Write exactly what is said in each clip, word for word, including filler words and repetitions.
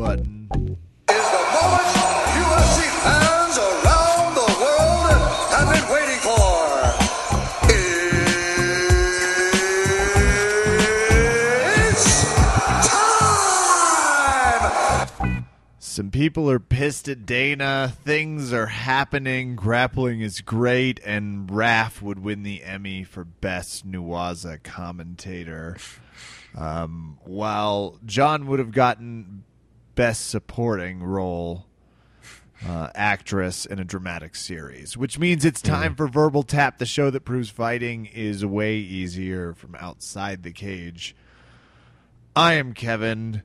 button. Is the moment U F C fans around the world have been waiting for. It's time! Some people are pissed at Dana. Things are happening. Grappling is great. And Raph would win the Emmy for Best Nuwaza Commentator. Um, while John would have gotten Best Supporting Role uh, Actress in a Dramatic Series, which means it's time mm. for Verbal Tap, the show that proves fighting is way easier from outside the cage. I am Kevin.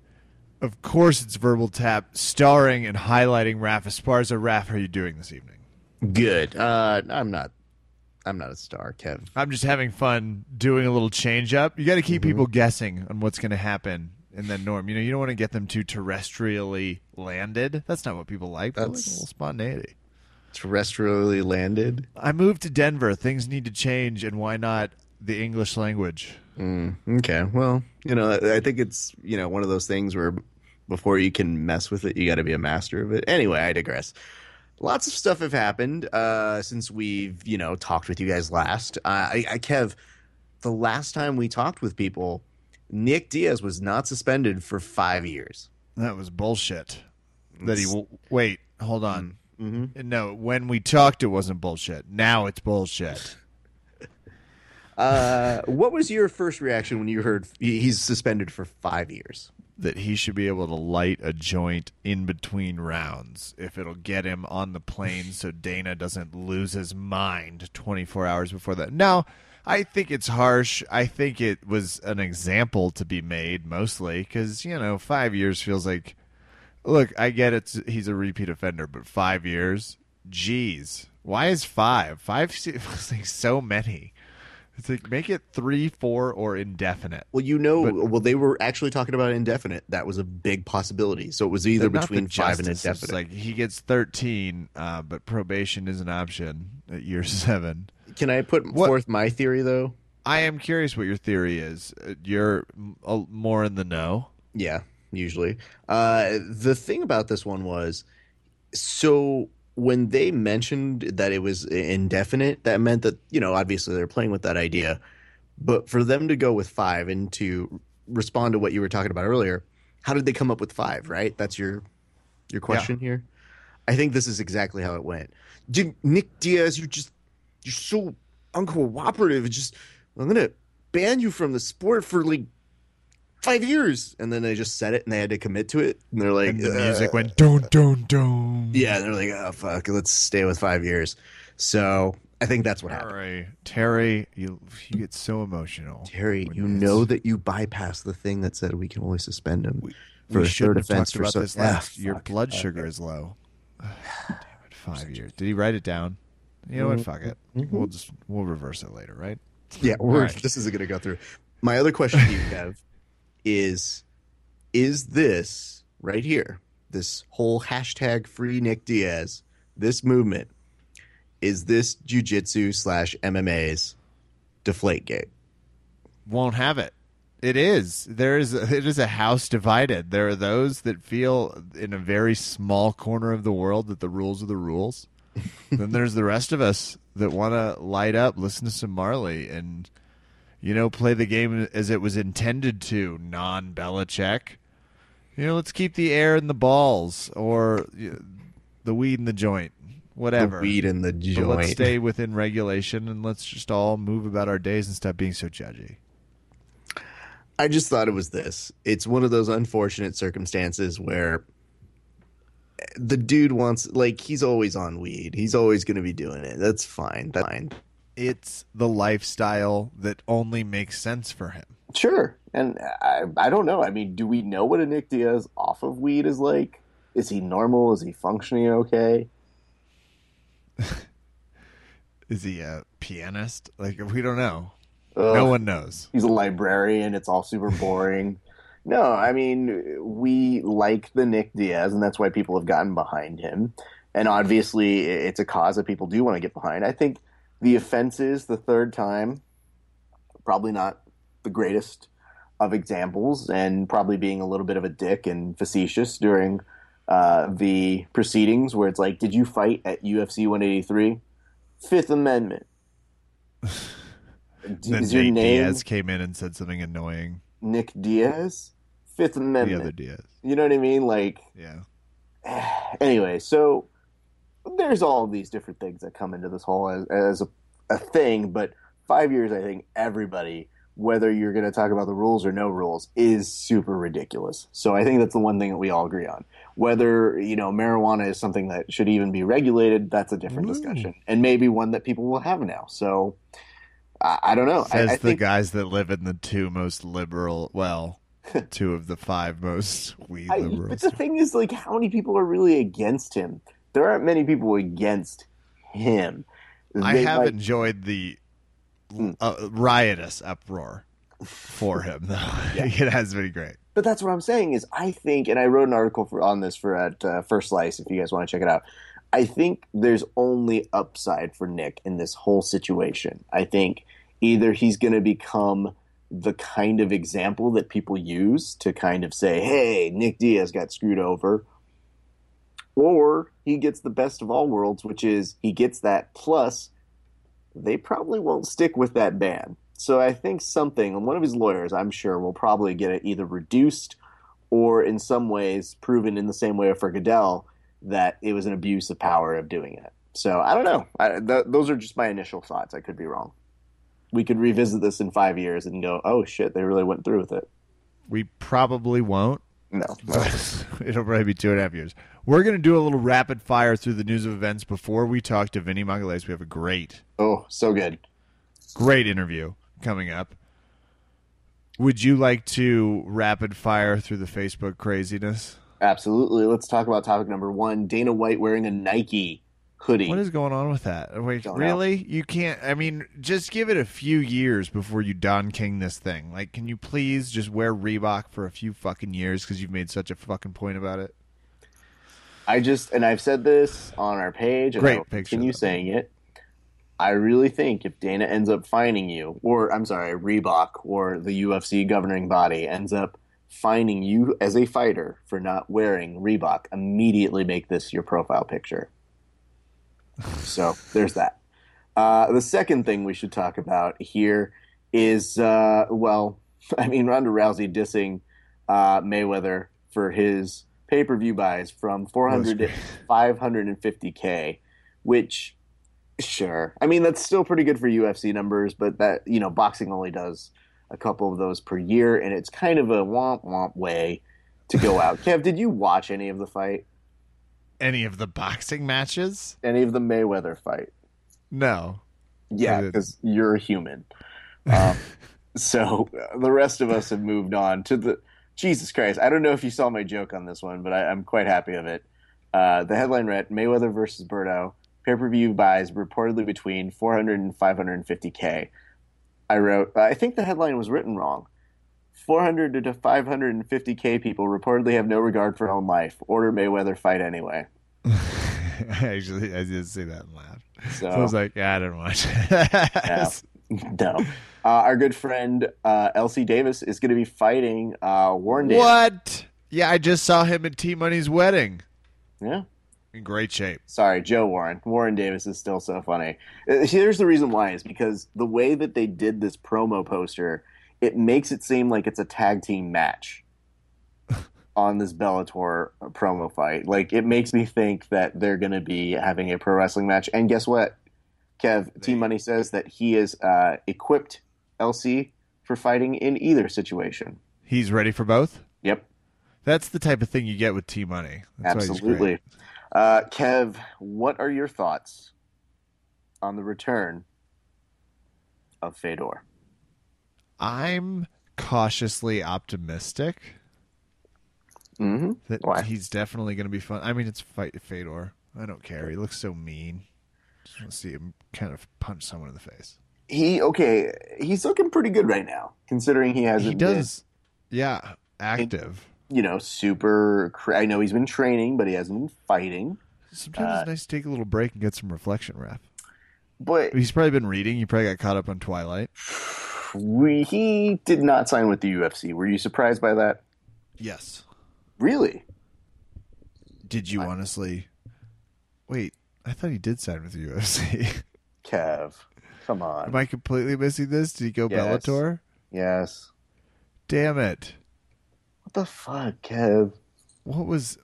Of course it's Verbal Tap, starring and highlighting Raph Esparza. Raph, how are you doing this evening? Good. Uh, I'm not. I'm not a star, Kev. I'm just having fun doing a little change up. You got to keep mm-hmm. people guessing on what's going to happen in that norm. You know, you don't want to get them too terrestrially landed. That's not what people like. That's like a little spontaneity. Terrestrially landed? I moved to Denver. Things need to change, and why not the English language? Mm, okay. Well, you know, I think it's, you know, one of those things where before you can mess with it, you got to be a master of it. Anyway, I digress. Lots of stuff have happened uh, since we've, you know, talked with you guys last. Uh, I, I, Kev, the last time we talked with people, Nick Diaz was not suspended for five years. That was bullshit. That he w- wait, hold on. Mm-hmm. No, when we talked, it wasn't bullshit. Now it's bullshit. uh, what was your first reaction when you heard he's suspended for five years? That he should be able to light a joint in between rounds if it'll get him on the plane so Dana doesn't lose his mind twenty-four hours before that. Now, I think it's harsh. I think it was an example to be made mostly because, you know, five years feels like, look, I get it. He's a repeat offender, but five years? Geez. Why is five? Five feels like so many. It's like, make it three, four, or indefinite. Well, you know, but, well, they were actually talking about indefinite. That was a big possibility. So it was either between five and indefinite. It's like he gets thirteen, uh, but probation is an option at year seven. Can I put what, forth my theory, though? I am curious what your theory is. You're more in the know. Yeah, usually. Uh, the thing about this one was, so... when they mentioned that it was indefinite, that meant that, you know, obviously they're playing with that idea. But for them to go with five and to respond to what you were talking about earlier, how did they come up with five, right? That's your your question yeah. here. I think this is exactly how it went. Dude, Nick Diaz, you're just you're so uncooperative. Just I'm going to ban you from the sport for like five years. And then they just said it and they had to commit to it. And they're like, and the music uh, went, dun, dun, dun. Yeah. And they're like, oh, fuck, let's stay with five years. So I think that's what Terry, happened. Terry, you you get so emotional. Terry, you it's... know that you bypassed the thing that said we can only suspend him we, for we a third offense. For about so... this last. Ah, your fuck, blood fuck sugar it. Is low. Damn it, five years. Did he write it down? You know what? Fuck it. Mm-hmm. We'll just, we'll reverse it later, right? Yeah. We're, right. This isn't going to go through. My other question to you, Kev. Is is this right here, this whole hashtag free Nick Diaz, this movement, is this jiu-jitsu slash M M A's deflate gate? Won't have it. It is. There is a, it is a house divided. There are those that feel in a very small corner of the world that the rules are the rules. Then there's the rest of us that want to light up, listen to some Marley, and... you know, play the game as it was intended to, non-Belichick. You know, let's keep the air in the balls or the weed in the joint, whatever. The weed in the joint. But let's stay within regulation and let's just all move about our days and stop being so judgy. I just thought it was this. It's one of those unfortunate circumstances where the dude wants, like, he's always on weed. He's always going to be doing it. That's fine. That's fine. It's the lifestyle that only makes sense for him. Sure. And I I don't know. I mean, do we know what a Nick Diaz off of weed is like? Is he normal? Is he functioning okay? Is he a pianist? Like, we don't know. Ugh. No one knows. He's a librarian. It's all super boring. No, I mean, we like the Nick Diaz, and that's why people have gotten behind him. And obviously, it's a cause that people do want to get behind. I think... the offenses the third time, probably not the greatest. of examples and probably being a little bit of a dick and facetious during uh, the proceedings where it's like, did you fight at U F C one eighty-three? Fifth Amendment. Then Nick Diaz came in and said something annoying. Nick Diaz? Fifth Amendment. The other Diaz. You know what I mean? Like, yeah. Anyway, so there's all these different things that come into this whole as, as a, a thing, but five years, I think everybody, whether you're going to talk about the rules or no rules, is super ridiculous. So I think that's the one thing that we all agree on. Whether, you know, marijuana is something that should even be regulated, that's a different Ooh. discussion, and maybe one that people will have now. So I, I don't know. Says I, I the think... guys that live in the two most liberal, well, two of the five most weed I, liberals. But the thing is, like, how many people are really against him? There aren't many people against him. They I have like... enjoyed the Uh, riotous uproar for him, though. Yeah. It has been great. But that's what I'm saying is I think, and I wrote an article for, on this for at uh, First Slice if you guys want to check it out. I think there's only upside for Nick in this whole situation. I think either he's going to become the kind of example that people use to kind of say, hey, Nick Diaz got screwed over, or he gets the best of all worlds, which is he gets that plus they probably won't stick with that ban. So I think something, and one of his lawyers, I'm sure, will probably get it either reduced or in some ways proven in the same way for Goodell that it was an abuse of power of doing it. So I don't know. I, th- those are just my initial thoughts. I could be wrong. We could revisit this in five years and go, oh, shit, they really went through with it. We probably won't. No. It'll probably be two and a half years. We're going to do a little rapid fire through the news of events before we talk to Vinny Magalhães. We have a great... Oh, so good. Great interview coming up. Would you like to rapid fire through the Facebook craziness? Absolutely. Let's talk about topic number one, Dana White wearing a Nike hoodie. What is going on with that? Wait, Don't really? Know. You can't... I mean, just give it a few years before you Don King this thing. Like, can you please just wear Reebok for a few fucking years because you've made such a fucking point about it? I just, and I've said this on our page. And Great I picture. Continue though. saying it. I really think if Dana ends up finding you, or I'm sorry, Reebok or the U F C governing body ends up finding you as a fighter for not wearing Reebok, immediately make this your profile picture. So there's that. Uh, the second thing we should talk about here is, uh, well, I mean, Ronda Rousey dissing uh, Mayweather for his pay-per-view buys from four hundred to five hundred fifty K, which, sure. I mean, that's still pretty good for U F C numbers, but that, you know, boxing only does a couple of those per year, and it's kind of a womp-womp way to go out. Kev, did you watch any of the fight? Any of the boxing matches? Any of the Mayweather fight? No. Yeah, because you're a human. Um, so the rest of us have moved on to the... Jesus Christ, I don't know if you saw my joke on this one, but I, I'm quite happy of it. Uh, the headline read, Mayweather versus Berto, pay-per-view buys reportedly between four hundred and five hundred fifty K. I wrote, I think the headline was written wrong. four hundred to five hundred fifty K people reportedly have no regard for home life. Order Mayweather fight anyway. Actually, I did see that and laughed. So, so I was like, yeah, I didn't watch it. No. Uh, our good friend uh, L C Davis is going to be fighting uh, Warren Davis. What? Yeah, I just saw him at T-Money's wedding. Yeah. In great shape. Sorry, Joe Warren. Warren Davis is still so funny. Here's the reason why is because the way that they did this promo poster, it makes it seem like it's a tag team match on this Bellator promo fight. Like, it makes me think that they're going to be having a pro wrestling match. And guess what? Kev, T-Money says that he is uh, equipped L C for fighting in either situation. He's ready for both? Yep. That's the type of thing you get with T-Money. That's Absolutely. Uh, Kev, what are your thoughts on the return of Fedor? I'm cautiously optimistic mm-hmm. that Why? he's definitely going to be fun. I mean, it's fight Fedor. I don't care. He looks so mean. Just want to see him kind of punch someone in the face. He okay. He's looking pretty good right now, considering he hasn't. He does, been, yeah, active. You know, super. I know he's been training, but he hasn't been fighting. Sometimes uh, it's nice to take a little break and get some reflection, Raph. But he's probably been reading. You probably got caught up on Twilight. we, he did not sign with the U F C. Were you surprised by that? Yes. Really? Did you I, honestly? Wait, I thought he did sign with the U F C. Kev, come on. Am I completely missing this? Did he go yes. Bellator? Yes. Damn it. What the fuck, Kev? What was...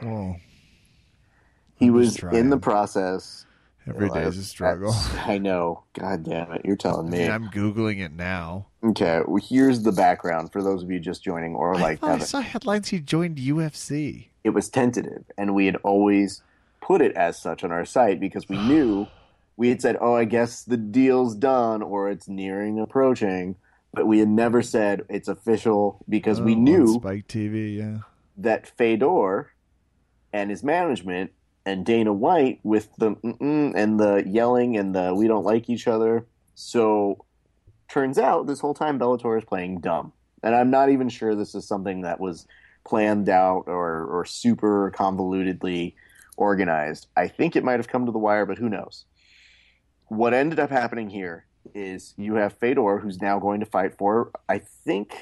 Whoa. He I'm was in the process. Every day is a struggle. I know. God damn it. You're telling me. I mean, I'm Googling it now. Okay. Well, here's the background for those of you just joining or like... I, I saw headlines he joined U F C. It was tentative, and we had always put it as such on our site because we knew... We had said, oh, I guess the deal's done or it's nearing approaching, but we had never said it's official because oh, we knew Spike T V, yeah. that Fedor and his management and Dana White with the mm-mm and the yelling and the we don't like each other. So turns out this whole time Bellator is playing dumb. And I'm not even sure this is something that was planned out or, or super convolutedly organized. I think it might have come to the wire, but who knows? What ended up happening here is you have Fedor, who's now going to fight for, I think,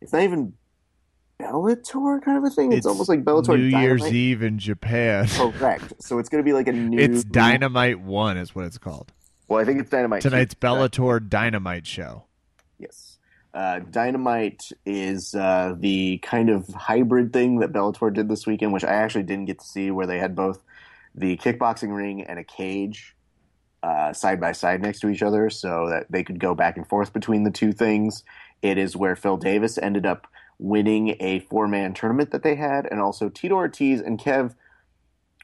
it's not even Bellator kind of a thing. It's, it's almost like Bellator New Dynamite. Year's Eve in Japan. Correct. So it's going to be like a new... It's Dynamite one is what it's called. Well, I think it's Dynamite Tonight's two. Bellator Dynamite show. Yes. Uh, Dynamite is uh, the kind of hybrid thing that Bellator did this weekend, which I actually didn't get to see, where they had both the kickboxing ring and a cage Uh, side by side next to each other so that they could go back and forth between the two things. It is where Phil Davis ended up winning a four-man tournament that they had, and also Tito Ortiz and Kev.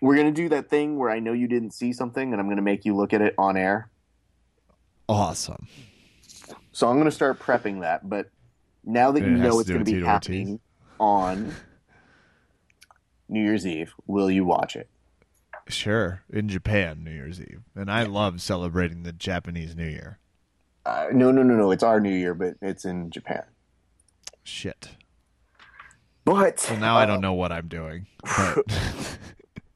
We're going to do that thing where I know you didn't see something, and I'm going to make you look at it on air. Awesome. So I'm going to start prepping that, but now that it you know it's going to be happening on New Year's Eve, will you watch it? Sure, in Japan, New Year's Eve. And I love celebrating the Japanese New Year. Uh, no, no, no, no. It's our New Year, but it's in Japan. Shit. But... So now um, I don't know what I'm doing.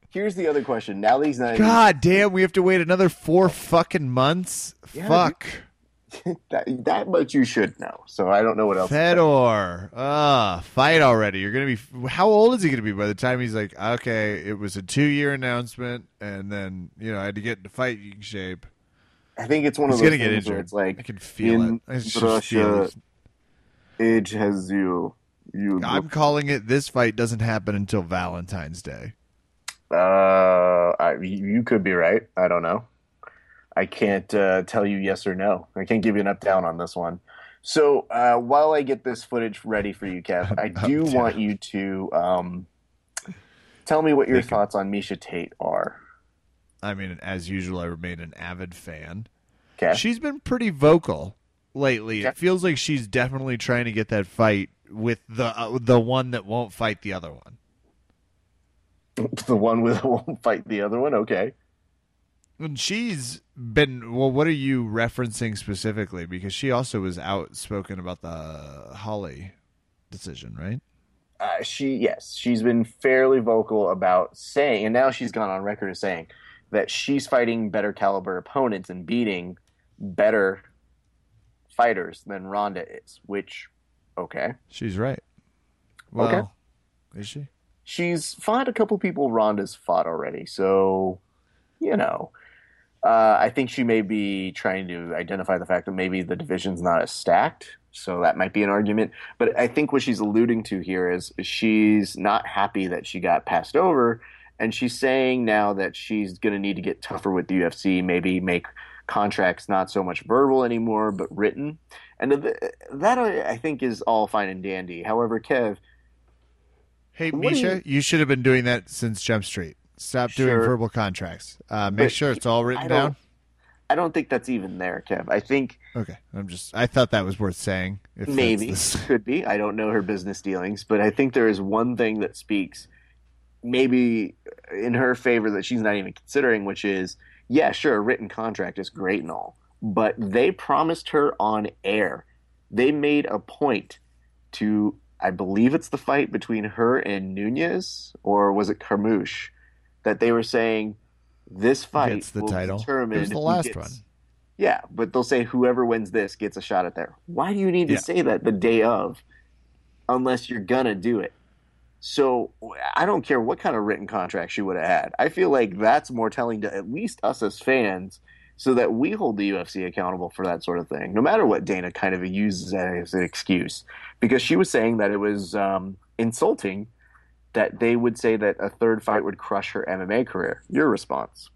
Here's the other question. Now that he's not... God even... damn, we have to wait another four fucking months? Yeah, Fuck. You... that, that much you should know. So I don't know what else... Fedor. Ah, uh, fight already. You're going to be... How old is he going to be by the time he's like, okay, it was a two-year announcement, and then, you know, I had to get into fighting shape. I think it's one he's of those gonna things get injured. Where it's like... I can feel in it. I just Russia, feel it. Age has you. you. I'm calling it this fight doesn't happen until Valentine's Day. Uh, I, you could be right. I don't know. I can't uh, tell you yes or no. I can't give you an up down on this one. So uh, while I get this footage ready for you, Kev, I do want you to um, tell me what your Thank thoughts you. on Miesha Tate are. I mean, as usual, I remain an avid fan. Okay. She's been pretty vocal lately. Okay. It feels like she's definitely trying to get that fight with the uh, the one that won't fight the other one. The one that won't fight the other one? Okay. And she's been, well, what are you referencing specifically? Because she also was outspoken about the Holly decision, right? Uh, she, yes, she's been fairly vocal about saying, and now she's gone on record as saying that she's fighting better caliber opponents and beating better fighters than Ronda is, which, okay. She's right. Well, okay. Is she? She's fought a couple people Ronda's fought already, so, you know. Uh, I think she may be trying to identify the fact that maybe the division's not as stacked, so that might be an argument. But I think what she's alluding to here is she's not happy that she got passed over, and she's saying now that she's going to need to get tougher with the U F C, maybe make contracts not so much verbal anymore, but written. And that, I think, is all fine and dandy. However, Kev... Hey, Miesha, you... you should have been doing that since Jump Street. Stop doing sure. verbal contracts. Uh, make but sure it's all written I down. I don't think that's even there, Kev. I think. Okay, I'm just. I thought that was worth saying. If maybe could be. I don't know her business dealings, but I think there is one thing that speaks, maybe in her favor that she's not even considering, which is, yeah, sure, a written contract is great and all, but they promised her on air. They made a point to, I believe it's the fight between her and Nunez, or was it Carmouche? That they were saying, this fight the will title. determine the last gets, one. Yeah, but they'll say whoever wins this gets a shot at there. Why do you need to yeah. say that the day of unless you're going to do it? So I don't care what kind of written contract she would have had. I feel like that's more telling to at least us as fans so that we hold the U F C accountable for that sort of thing, no matter what Dana kind of uses as an excuse. Because she was saying that it was um, insulting that they would say that a third fight would crush her M M A career. Your response?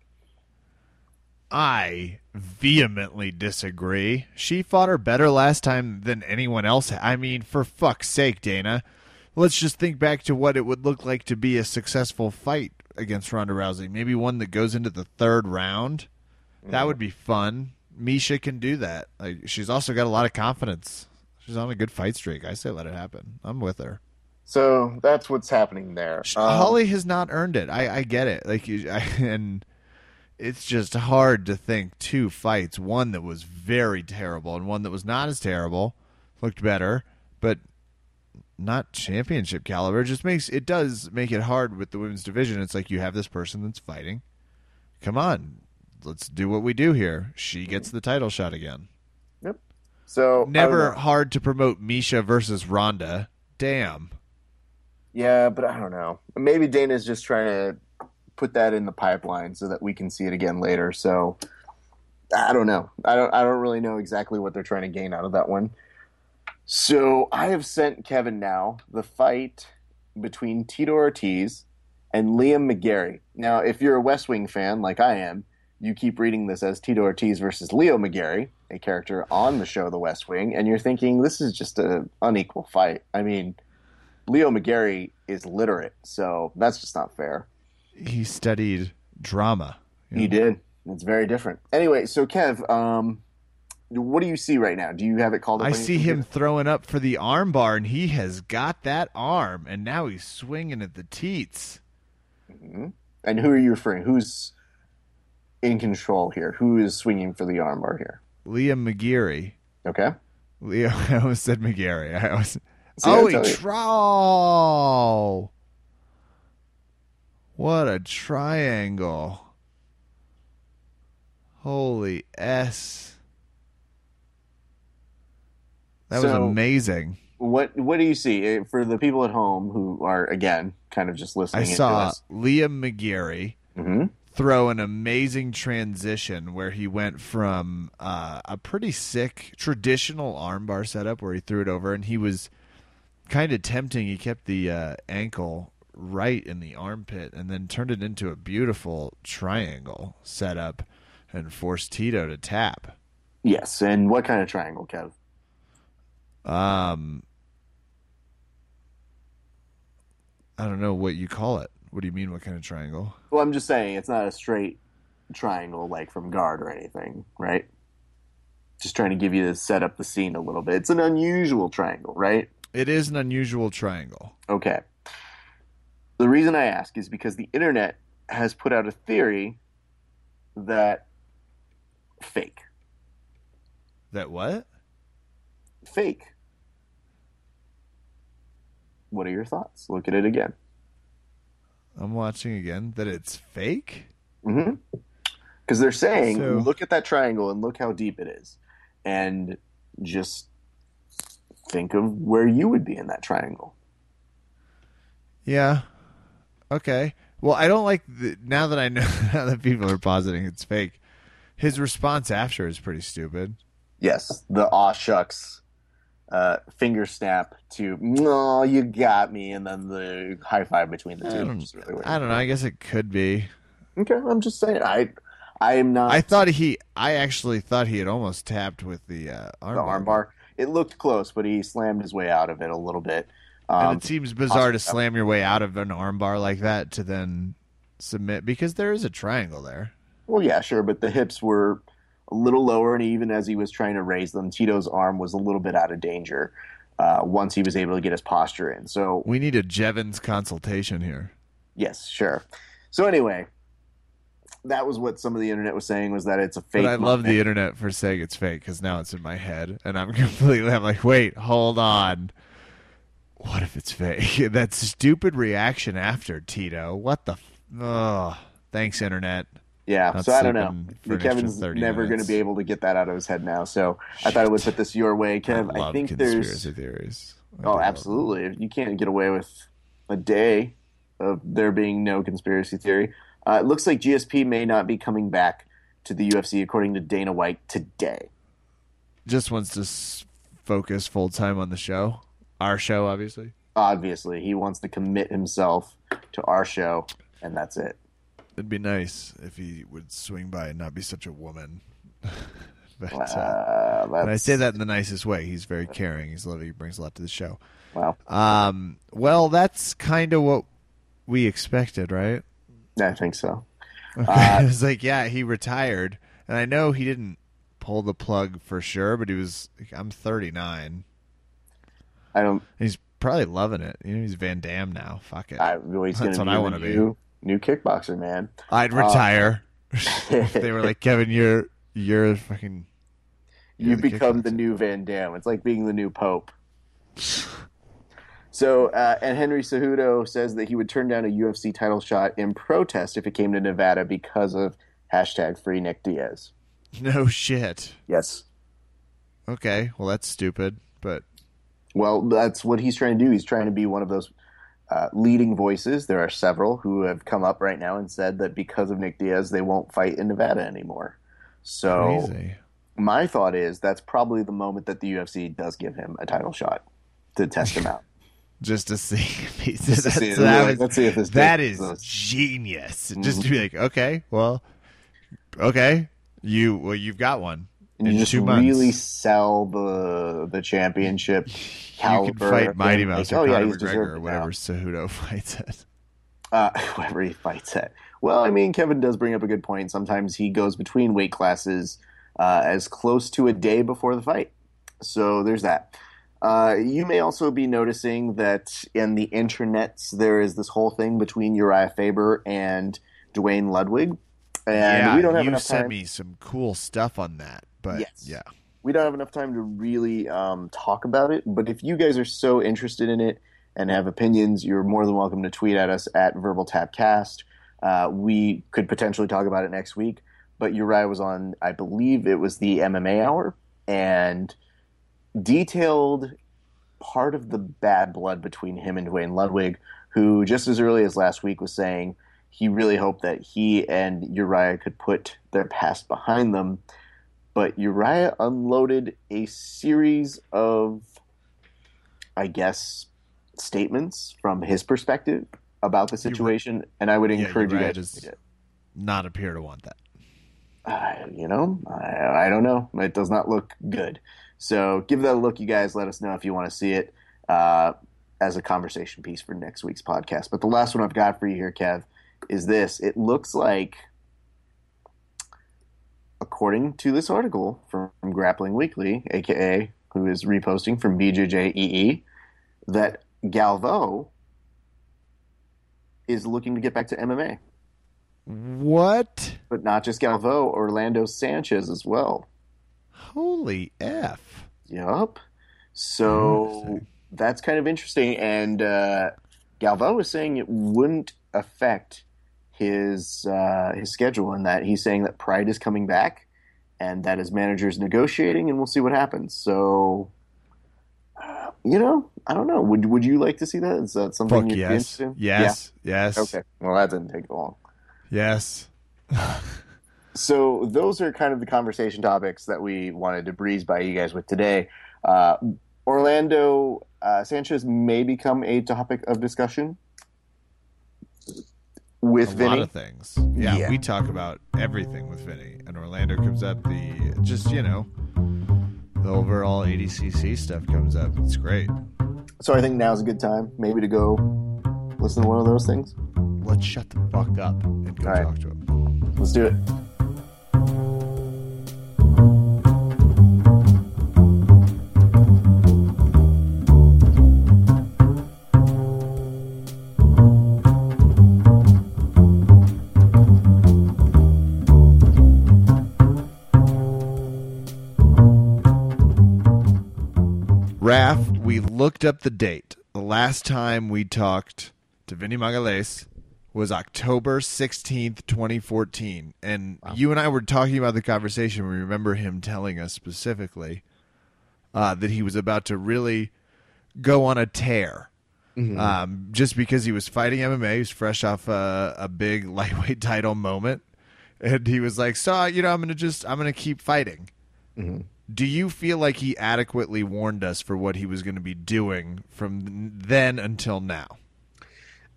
I vehemently disagree. She fought her better last time than anyone else. I mean, for fuck's sake, Dana. Let's just think back to what it would look like to be a successful fight against Ronda Rousey. Maybe one that goes into the third round. Mm. That would be fun. Miesha can do that. Like, she's also got a lot of confidence. She's on a good fight streak. I say let it happen. I'm with her. So that's what's happening there. She, um, Holly has not earned it. I, I get it. Like you, I, and... It's just hard to think two fights, one that was very terrible and one that was not as terrible, looked better, but not championship caliber. It just makes it does make it hard with the women's division. It's like you have this person that's fighting. Come on, let's do what we do here. She gets the title shot again. Yep. So never hard to promote Miesha versus Ronda. Damn. Yeah, but I don't know. Maybe Dana's just trying to put that in the pipeline so that we can see it again later. So I don't know. I don't, I don't really know exactly what they're trying to gain out of that one. So I have sent Kevin now the fight between Tito Ortiz and Liam McGeary. Now, if you're a West Wing fan like I am, you keep reading this as Tito Ortiz versus Leo McGeary, a character on the show The West Wing, and you're thinking this is just an unequal fight. I mean, Leo McGeary is literate, so that's just not fair. He studied drama. You know? He did. It's very different. Anyway, so Kev, um, what do you see right now? Do you have it called up? I see him throwing up for the arm bar, and he has got that arm, and now he's swinging at the teats. Mm-hmm. And who are you referring? Who's in control here? Who is swinging for the arm bar here? Liam McGeary. Okay. Leo, I almost said McGeary. I always... See, oh, he troll. What a triangle. Holy S. That so, was amazing. What What do you see? For the people at home who are, again, kind of just listening. I saw us. Liam McGeary mm-hmm. throw an amazing transition where he went from uh, a pretty sick traditional armbar setup where he threw it over, and he was kind of tempting. He kept the uh, ankle right in the armpit and then turned it into a beautiful triangle setup and forced Tito to tap. Yes. And what kind of triangle, Kev? Um, I don't know what you call it. What do you mean? What kind of triangle? Well, I'm just saying it's not a straight triangle, like from guard or anything, right? Just trying to give you the set up the scene a little bit. It's an unusual triangle, right? It is an unusual triangle. Okay. The reason I ask is because the internet has put out a theory that fake. That what? Fake. What are your thoughts? Look at it again. I'm watching again. That it's fake? Mm-hmm. Because they're saying, so... look at that triangle and look how deep it is. And just think of where you would be in that triangle. Yeah. Okay. Well, I don't like the, now that I know now that people are positing it's fake. His response after is pretty stupid. Yes, the aw shucks, uh, finger snap to no, you got me, and then the high five between the I two. Which is really weird. I don't know. I guess it could be. Okay, I'm just saying. I, I am not. I thought he. I actually thought he had almost tapped with the uh, arm the arm bar. It looked close, but he slammed his way out of it a little bit. And it seems bizarre um, to slam your way out of an armbar like that to then submit, because there is a triangle there. Well, yeah, sure, but the hips were a little lower, and even as he was trying to raise them, Tito's arm was a little bit out of danger uh, once he was able to get his posture in. So we need a Jevons consultation here. Yes, sure. So anyway, that was what some of the internet was saying, was that it's a fake. But I moment. love the internet for saying it's fake, because now it's in my head, and I'm completely I'm like, wait, hold on. What if it's fake? That stupid reaction after Tito. What the? F- oh, thanks, internet. Yeah, that's so I don't know. Kevin's never going to be able to get that out of his head now. So Shit. I thought it was hit this your way, Kev. I, love I think conspiracy there's theories. I oh, absolutely. Them. You can't get away with a day of there being no conspiracy theory. Uh, it looks like G S P may not be coming back to the U F C, according to Dana White today. Just wants to s- focus full time on the show, our show, obviously. Obviously, he wants to commit himself to our show, and that's it. It'd be nice if he would swing by and not be such a woman. but, uh, uh, and I say that in the nicest way. He's very caring. He's lovely. He brings a lot to the show. Wow. Um, well, that's kind of what we expected, right? I think so. Okay. Uh, it's like, yeah, he retired. And I know he didn't pull the plug for sure, but he was, I'm thirty-nine. I don't. He's probably loving it. You know, he's Van Damme now. Fuck it. I, well, he's that's what I want to be. New kickboxer, man. I'd retire. Uh, if they were like, Kevin, you're you're fucking. You're you the become kickboxer. The new Van Damme. It's like being the new Pope. So, uh, and Henry Cejudo says that he would turn down a U F C title shot in protest if it came to Nevada because of hashtag free Nick Diaz. No shit. Yes. Okay. Well, that's stupid, but. Well, that's what he's trying to do. He's trying to be one of those. Uh, leading voices, there are several who have come up right now and said that because of Nick Diaz, they won't fight in Nevada anymore. So Crazy. My thought is that's probably the moment that the U F C does give him a title shot to test him out. Just to see if he's just that's, to see, that, was, Let's see if this that is this. Genius. Mm-hmm. Just to be like, okay, well, okay, you well, you've got one. And in you just two months. Really sell the the championship caliber. You can fight Mighty Mouse or Conor McGregor or whatever Cejudo fights at. Uh, whoever he fights at. Well, I mean, Kevin does bring up a good point. Sometimes he goes between weight classes uh, as close to a day before the fight. So there's that. Uh, you may also be noticing that in the internets there is this whole thing between Urijah Faber and Dwayne Ludwig. And yeah, we don't have you enough sent time. Me some cool stuff on that. But yes. Yeah, we don't have enough time to really um, talk about it. But if you guys are so interested in it and have opinions, you're more than welcome to tweet at us at Verbal Tap Cast. Uh, we could potentially talk about it next week. But Urijah was on, I believe it was the M M A Hour, and detailed part of the bad blood between him and Dwayne Ludwig, who just as early as last week was saying he really hoped that he and Urijah could put their past behind them. But Urijah unloaded a series of, I guess, statements from his perspective about the situation, Urijah, and I would encourage yeah, you guys does to read it. Not appear to want that. Uh, you know, I, I don't know. It does not look good. So give that a look, you guys. Let us know if you want to see it uh, as a conversation piece for next week's podcast. But the last one I've got for you here, Kev, is this. It looks like, according to this article from Grappling Weekly, a k a who is reposting from B J J E E, that Galvao is looking to get back to M M A. What? But not just Galvao, Orlando Sanchez as well. Holy F. Yup. So that's kind of interesting. And uh, Galvao is saying it wouldn't affect his uh, his schedule, and that he's saying that Pride is coming back and that his manager's negotiating, and we'll see what happens. So, uh, you know, I don't know. Would would you like to see that? Is that something Fuck you'd yes. be interested in? Yes, yeah. yes. Okay, well, that didn't take long. Yes. So those are kind of the conversation topics that we wanted to breeze by you guys with today. Uh, Orlando uh, Sanchez may become a topic of discussion with a Vinny. A lot of things. Yeah, yeah, we talk about everything with Vinny. And Orlando comes up. The just, you know, the overall A D C C stuff comes up. It's great. So I think now's a good time maybe to go listen to one of those things. Let's shut the fuck up and go right. talk to him. Let's do it. Raph, we looked up the date. The last time we talked to Vinny Magalhães was October sixteenth, twenty fourteen. And wow. you and I were talking about the conversation. We remember him telling us specifically uh, that he was about to really go on a tear. Mm-hmm. Um, just because he was fighting M M A, he was fresh off a, a big lightweight title moment. And he was like, so, you know, I'm going to just, I'm going to keep fighting. Mm-hmm. Do you feel like he adequately warned us for what he was going to be doing from then until now?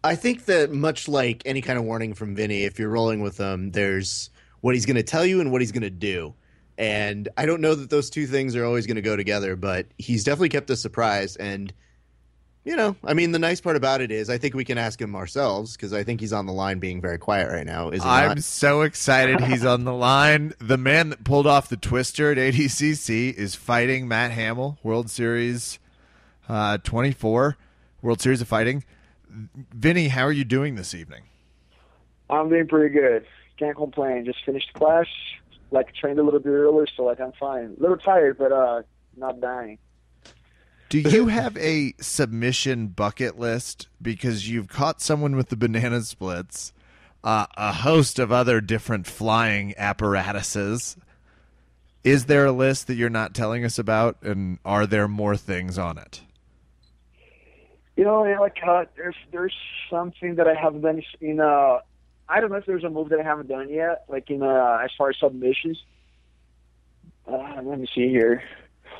I think that much like any kind of warning from Vinny, if you're rolling with him, there's what he's going to tell you and what he's going to do. And I don't know that those two things are always going to go together, but he's definitely kept us surprised. And, you know, I mean, the nice part about it is I think we can ask him ourselves because I think he's on the line being very quiet right now. Is I'm not? so excited he's on the line. The man that pulled off the twister at A D C C is fighting Matt Hamill, World Series uh, twenty-four, World Series of Fighting. Vinny, how are you doing this evening? I'm doing pretty good. Can't complain. Just finished the class. Like, trained a little bit earlier, so like I'm fine. A little tired, but uh, not dying. Do you have a submission bucket list? Because you've caught someone with the banana splits, uh, a host of other different flying apparatuses. Is there a list that you're not telling us about, and are there more things on it? You know, like uh, there's there's something that I haven't done in uh, I don't know if there's a move that I haven't done yet, like in uh, as far as submissions. Uh, let me see here.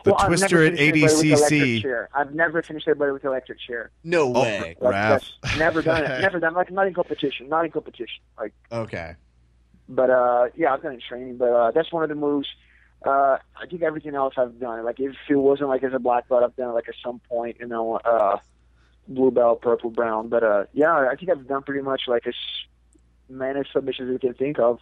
The well, twister at A D C C. I've never finished anybody with electric chair. No way, oh, like, Raph. Never done it. Never done. Like not in competition. Not in competition. Like okay. But uh, yeah, I've done it in training. But uh, that's one of the moves. Uh, I think everything else I've done. Like if it wasn't like as a black belt, I've done it like at some point. You know, uh, blue belt, purple, brown. But uh, yeah, I think I've done pretty much like as many submissions as you can think of.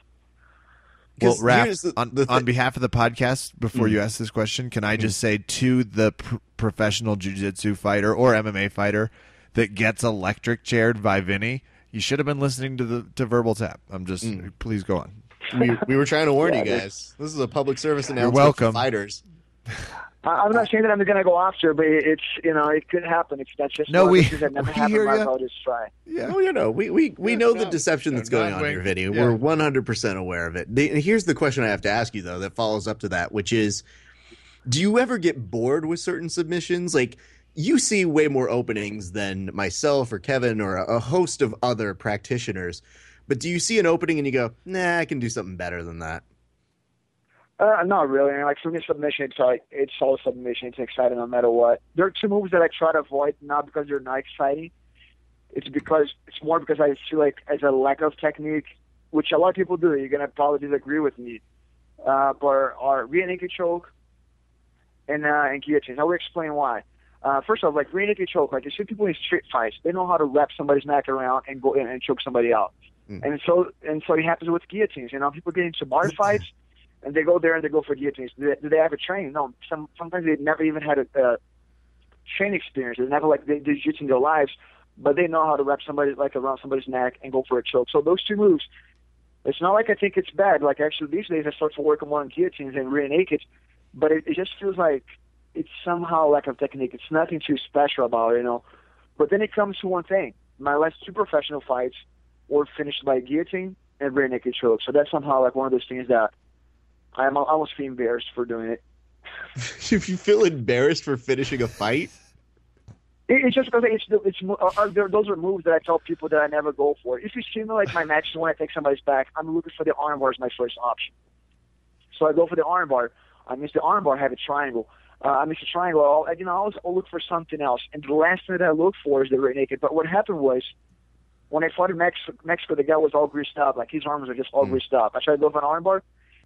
Well, Raph, the, on, the on behalf of the podcast, before mm-hmm. you ask this question, can I just say to the pr- professional jiu-jitsu fighter or M M A fighter that gets electric chaired by Vinny, you should have been listening to the to Verbal Tap. I'm just mm. please go on. We, we were trying to warn yeah, you guys. This is a public service announcement welcome. for fighters. I'm not saying that I'm going to go after, but it's you know it could happen. It's that's just no, we, that never we hear you. I'll just try. Yeah, no, you know we we, we yeah, know no, the deception no, that's no, going no, on wait. here, Vinny. Yeah. We're one hundred percent aware of it. The, and here's the question I have to ask you though, that follows up to that, which is, do you ever get bored with certain submissions? Like you see way more openings than myself or Kevin or a, a host of other practitioners, but do you see an opening and you go, nah, I can do something better than that? Uh, not really. I mean, like for me, submission, it's like it's all submission. It's exciting no matter what. There are two moves that I try to avoid, not because they're not exciting. It's because it's more because I feel like as a lack of technique, which a lot of people do. You're gonna probably disagree with me, uh, but are rear naked choke and uh, and guillotines. I will explain why. Uh, first off, like rear naked choke, like you see people in street fights, they know how to wrap somebody's neck around and go in and choke somebody out. Mm. And so and so it happens with guillotines. You know, people get into bar fights. And they go there and they go for guillotines. Do they, do they ever train? No. Some, sometimes they never even had a, a training experience. They never like they did jiu-jitsu in their lives, but they know how to wrap somebody like around somebody's neck and go for a choke. So those two moves. It's not like I think it's bad. Like actually these days I start to work more on guillotines and rear naked, but it, it just feels like it's somehow lack of technique. It's nothing too special about it, you know. But then it comes to one thing. My last two professional fights were finished by guillotine and rear naked choke. So that's somehow like one of those things that. I'm almost feel embarrassed for doing it. If you feel embarrassed for finishing a fight? It, it's just because it's, it's, it's, those are moves that I tell people that I never go for. If you see me like my matches when I take somebody's back, I'm looking for the arm bar as my first option. So I go for the arm bar. I miss the arm bar, I have a triangle. Uh, I miss a triangle. I'll, you know, I always look for something else. And the last thing that I look for is the rear naked. But what happened was, when I fought in Mex- Mexico, the guy was all greased up. Like his arms were just all mm. greased up. I tried to go for an arm bar.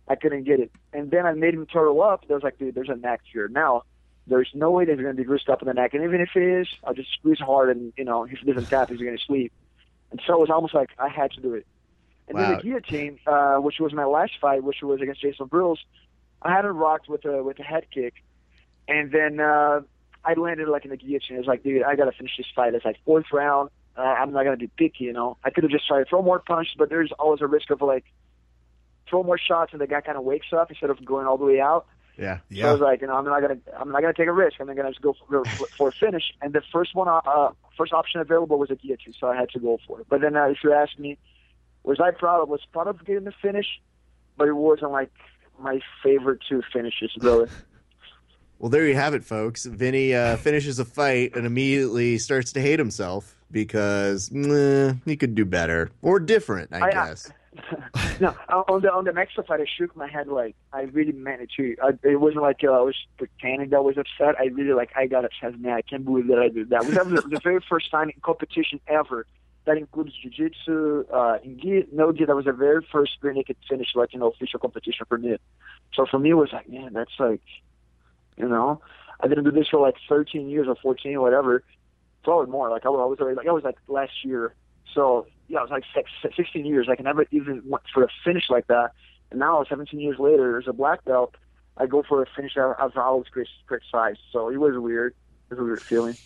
I couldn't get it. And then I made him turtle up. I was like, dude, there's a neck here. Now, there's no way that he's going to be greased up in the neck. And even if it is, I'll just squeeze hard and, you know, if he doesn't tap, he's going to sleep. And so it was almost like I had to do it. And wow. then the guillotine, uh, which was my last fight, which was against Jason Brills, I had him rocked with a, with a head kick. And then uh, I landed, like, in the guillotine. I was like, dude, I got to finish this fight. It's like fourth round. Uh, I'm not going to be picky, you know. I could have just tried to throw more punches, but there's always a risk of, like, throw more shots and the guy kind of wakes up instead of going all the way out. Yeah, yeah. So I was like, you know, I'm not gonna, I'm not gonna take a risk. I'm gonna just go for, for a finish. And the first one, uh, first option available was a guillotine, so I had to go for it. But then, uh, if you ask me, was I proud? I was proud of getting the finish, but it wasn't like my favorite two finishes, brother. Well, there you have it, folks. Vinny uh, finishes a fight and immediately starts to hate himself because nah, he could do better or different, I, I guess. I, no, on the on the Mexico fight, I shook my head like I really meant it too. I, it wasn't like uh, I was pretending that I was upset. I really like I got upset, man. I can't believe that I did that. That was the very first time in competition ever that includes jiu-jitsu, uh, and no gi. That was the very first rear naked finish, like you know, official competition for me. So for me, it was like, man, that's like, you know, I didn't do this for like thirteen years or fourteen, whatever. Probably more. Like I was already like I was like last year. So yeah, I was like six, sixteen years. I can never even went for a finish like that. And now, seventeen years later, as a black belt, I go for a finish that I've always criticized. So it was weird. It was a weird feeling.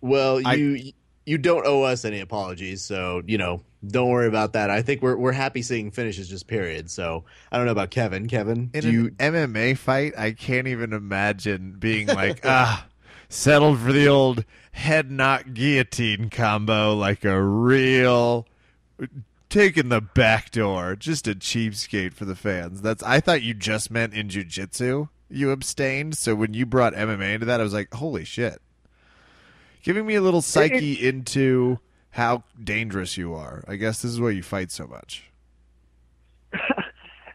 Well, you I, you don't owe us any apologies, so you know, don't worry about that. I think we're we're happy seeing finishes, just period. So I don't know about Kevin. Kevin, in do an you... M M A fight, I can't even imagine being like ah. Settled for the old head knock guillotine combo like a real taking the back door, just a cheapskate for the fans. That's I thought you just meant in jiu-jitsu you abstained. So when you brought M M A into that, I was like, holy shit. Giving me a little psyche into how dangerous you are. I guess this is why you fight so much.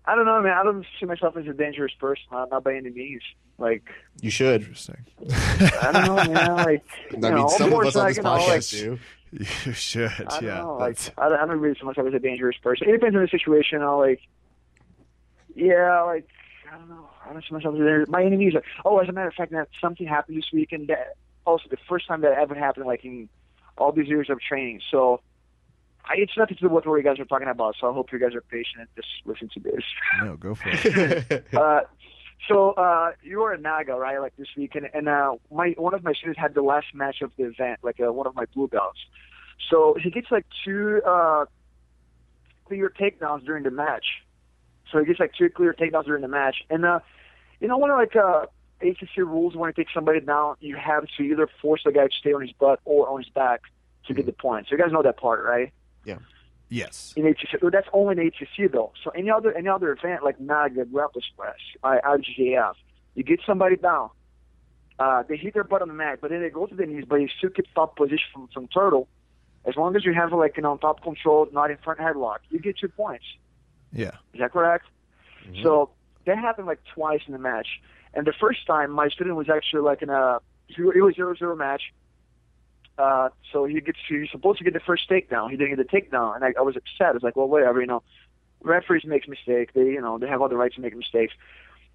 I don't know, man. I don't see myself as a dangerous person. I'm not by any means. Like you should. Interesting. I don't know, man. Like you I know, mean, some of us on this podcast do. Like, you should. I don't yeah. Know, like, I don't really see myself as a dangerous person. It depends on the situation. I'll like. Yeah, like I don't know. I don't see myself as a dangerous. My enemies. Like, oh, as a matter of fact, that something happened this weekend. That also the first time that ever happened, like in all these years of training. So. I, it's nothing to do with what you guys are talking about, so I hope you guys are patient and just listen to this. No, go for it. uh, so uh, you were in Naga, right, like this weekend, and uh, my one of my students had the last match of the event, like uh, one of my blue belts. So he gets like two uh, clear takedowns during the match. So he gets like two clear takedowns during the match. And uh, you know, one of like uh, A D C C rules, when you take somebody down, you have to either force the guy to stay on his butt or on his back to mm-hmm. get the point. So you guys know that part, right? Yeah. Yes. In H C C, that's only in H C C though. So any other any other event like Naga, Grappling Splash, I G F, you get somebody down, uh, they hit their butt on the mat, but then they go to the knees, but you still keep top position from, from turtle. As long as you have like an on top control, not in front headlock, you get two points. Yeah. Is that correct? Mm-hmm. So that happened like twice in the match, and the first time my student was actually like in a it was zero zero match. Uh, so he gets, he's supposed to get the first takedown. He didn't get the takedown, and I, I was upset. I was like, well, whatever, you know, referees make mistakes. They, you know, they have all the right to make mistakes.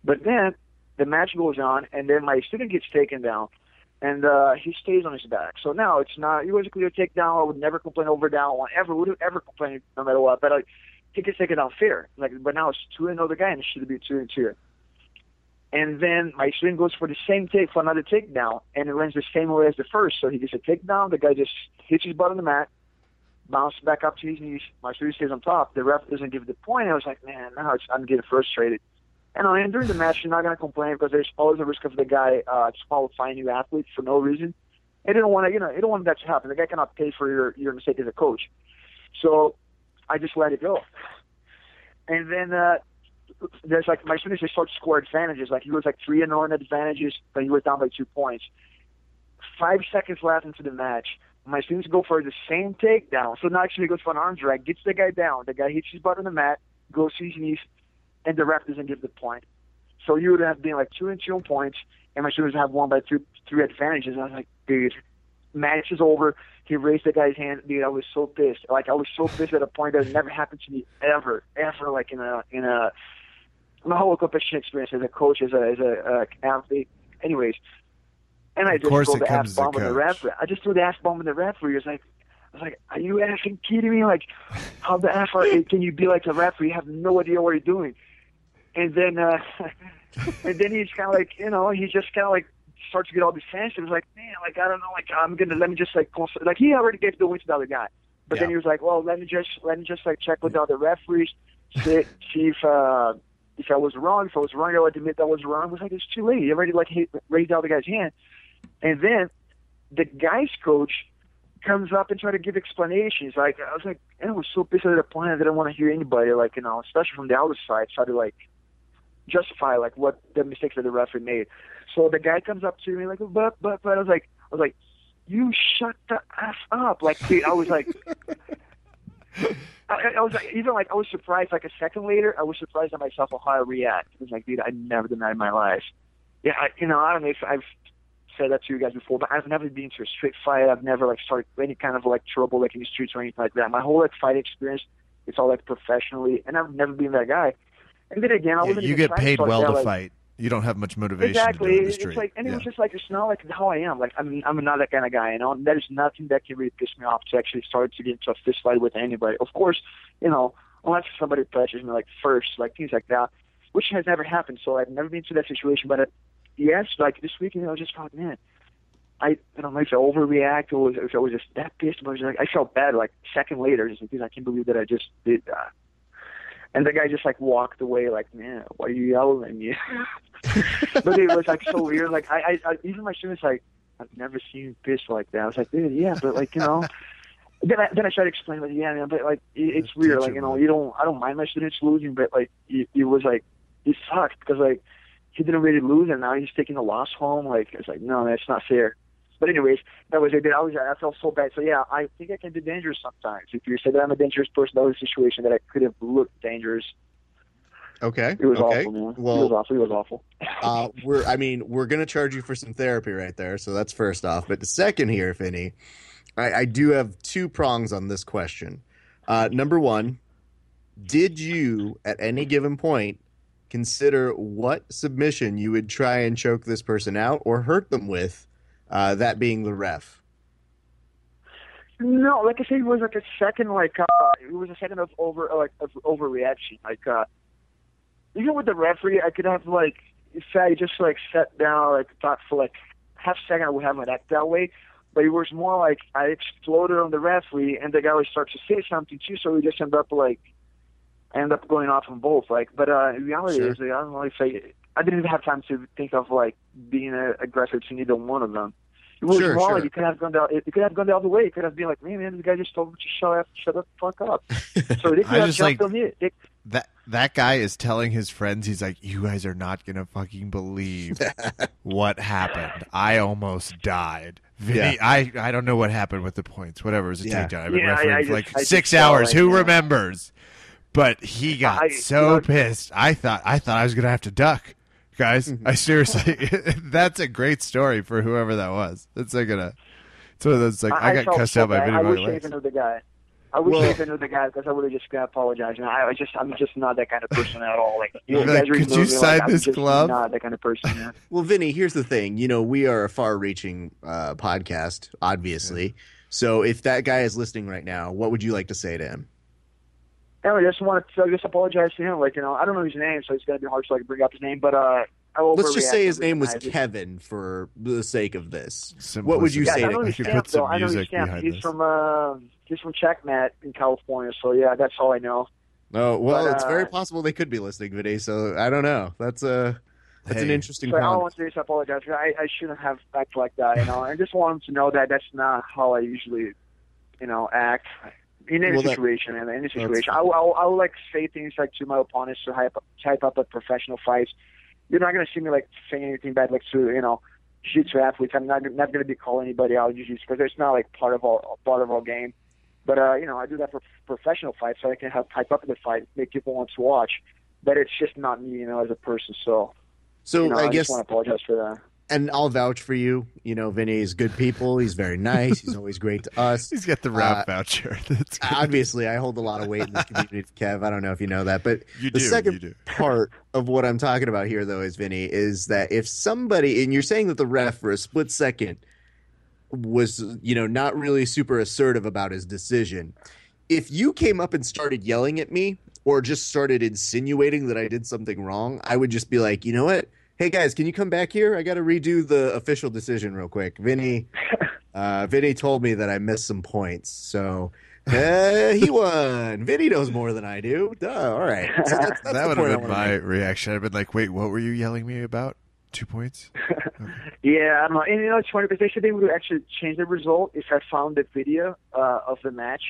But then the match goes on, and then my student gets taken down, and uh, he stays on his back. So now it's not. It was a clear takedown. I would never complain over down one. Ever would ever complain no matter what. But like, he gets taken down fair. Like, but now it's two and another guy, and it should be two and two. And then my student goes for the same take for another takedown, and it runs the same way as the first. So he gets a takedown. The guy just hits his butt on the mat, bounces back up to his knees. My student stays on top. The ref doesn't give the point. I was like, man, now it's, I'm getting frustrated. And, uh, and during the match, you're not going to complain because there's always a risk of the guy uh, disqualifying you athlete for no reason. And you don't want to, you know, you don't want that to happen. The guy cannot pay for your, your mistake as a coach. So I just let it go. And then uh, – there's like my students, they start to score advantages. Like he was like three and on advantages, but he was down by two points. Five seconds left into the match, my students go for the same takedown. So now actually goes for an arm drag, gets the guy down. The guy hits his butt on the mat, goes to his knees, and the ref doesn't give the point. So you would have been like two and two points, and my students have one by three, three advantages. And I was like, dude, match is over. He raised the guy's hand. Dude, I was so pissed. Like I was so pissed at a point that never happened to me ever, ever. Like in a in a my whole competition experience as a coach, as a as a uh, athlete, anyways, and I just threw the ass bomb in the referee. I just threw the ass bomb in the referee. I was like, I was like, are you effing kidding me? Like, how the f are, can you be like a referee? You have no idea what you're doing. And then, uh, and then he's kind of like, you know, he just kind of like starts to get all defensive. He's like, man, like I don't know, like I'm gonna let me just like consult. Like he already gave the win to the other guy, but yeah. Then he was like, well, let me just let me just like check with the other referees, see, see if. Uh, if I was wrong, if I was wrong, I'll admit that I was wrong. It was like, it's too late. You already like hit, raised out the guy's hand. And then the guy's coach comes up and try to give explanations. Like, I was like, I was so pissed at the point I didn't want to hear anybody, like, you know, especially from the other side, try to, like, justify, like, what the mistakes that the referee made. So the guy comes up to me, like, but, but, but, I was like, I was like, you shut the F up. Like, dude, I was like, I, I was like, even, like, I was surprised, like, a second later, I was surprised at myself on how I react. I was like, dude, I've never done that in my life. Yeah, I, you know, I don't know if I've said that to you guys before, but I've never been to a street fight. I've never, like, started any kind of, like, trouble, like, in the streets or anything like that. My whole, like, fight experience, it's all, like, professionally, and I've never been that guy. And then again, I wasn't yeah, you get paid well to fight. You don't have much motivation exactly. to do in the street. It's like, and yeah. it was just like, it's not like how I am. Like, I'm I'm not that kind of guy, you know? There's nothing that can really piss me off to actually start to get into a fist fight with anybody. Of course, you know, unless somebody touches me, like, first, like, things like that, which has never happened. So I've never been to that situation. But, it, yes, like, this weekend, I was just like, man, I, I don't know if I overreact or if I was just that pissed. But I was like, I felt bad, like, a second later. Just like, I can't believe that I just did that. And the guy just, like, walked away, like, man, why are you yelling at me? But it was, like, so weird. Like, I, I, I even my students, like, I've never seen you pissed like that. I was like, dude, yeah, but, like, you know. Then I, then I tried to explain, like, yeah, man, but, like, it, it's weird. Like, you know, you don't, I don't mind my students losing, but, like, it, it was, like, it sucked because, like, he didn't really lose, and now he's taking the loss home. Like, it's like, no, that's not fair. But anyways, that was it. I was I felt so bad. So yeah, I think I can be dangerous sometimes. If you said that I'm a dangerous person, that was a situation that I could have looked dangerous. Okay. It was okay. awful, man. Well, it was awful. It was awful. uh, we're I mean, we're gonna charge you for some therapy right there. So that's first off. But the second here, Vinny, I, I do have two prongs on this question. Uh, number one, did you at any given point consider what submission you would try and choke this person out or hurt them with? Uh, that being the ref. No, like I said, it was like a second, like uh, it was a second of over, like of overreaction. Like uh, even with the referee, I could have like if I just like sat down, like thought for like half a second, I would have my act that way. But it was more like I exploded on the referee, and the guy would start to say something too. So we just end up like I end up going off on both. Like, but uh, in reality, sure. is, like, I don't know if I I didn't even have time to think of like being uh, aggressive to neither one of them. It was sure, wrong. Sure. Like, it could have gone down. It could have gone the other way. It could have been like, man, man, this guy just told me to shut up, shut the fuck up. So they could have just jumped like, on me. They, that that guy is telling his friends, he's like, you guys are not gonna fucking believe what happened. I almost died. Vinny, yeah. I, I don't know what happened with the points. Whatever, it was a yeah. takedown. I've been yeah, refereeing for like I six hours. Like, Who yeah. remembers? But he got I, so look, pissed. I thought I thought I was gonna have to duck. Guys, I seriously, that's a great story for whoever that was. That's like gonna, it's one of those like I, I got I cussed so out by Vinny Magalhães. I wish I even knew the guy. I wish well, I even knew the guy because I would have just apologized. And I, I just, I'm just not that kind of person at all. Like, you like, guys could you sign like, this I'm glove? I'm not that kind of person. Yeah. Well, Vinny, here's the thing. You know, we are a far-reaching uh, podcast, obviously. Yeah. So if that guy is listening right now, what would you like to say to him? And I just want to I just apologize to him. Like, you know, I don't know his name, so it's going to be hard to like bring up his name. But uh, I will let's just say his name was Kevin for the sake of this. Simplicity. What would you yeah, say? I know his camp, though. I know his camp. He's this. from uh, he's from Checkmat in California. So yeah, that's all I know. Oh well, but, it's uh, very possible they could be listening, Vinny. So I don't know. That's a uh, that's hey. an interesting. So I want to just apologize. I, I shouldn't have acted like that. You know, I just want him to know that that's not how I usually, you know, act. In any well, situation, that, in any situation, I will, I will like say things like to my opponents to hype up, hype up like professional fights. You're not gonna see me like saying anything bad like to you know, jiu-jitsu athletes. I'm not not gonna be calling anybody out jiu-jitsu because it's not like part of our part of our game. But uh, you know, I do that for professional fights so I can help hype up the fight, make people want to watch. But it's just not me, you know, as a person. So, so you know, I, I guess just want to apologize for that. And I'll vouch for you. You know, Vinny is good people. He's very nice. He's always great to us. He's got the rap uh, voucher. That's good. Obviously, I hold a lot of weight in this community, Kev. I don't know if you know that. But you the do, second you do. part of what I'm talking about here, though, is, Vinny, is that if somebody – and you're saying that the ref for a split second was, you know, not really super assertive about his decision. If you came up and started yelling at me or just started insinuating that I did something wrong, I would just be like, you know what? Hey, guys, can you come back here? I got to redo the official decision real quick. Vinny, uh, Vinny told me that I missed some points. So Uh, he won. Vinny knows more than I do. Duh. All right. So that's, that's that would have been my make. reaction. I'd been like, wait, what were you yelling me about? Two points? Okay. Yeah, I don't know. And, you know, it's funny because they said they would actually change the result if I found the video uh, of the match.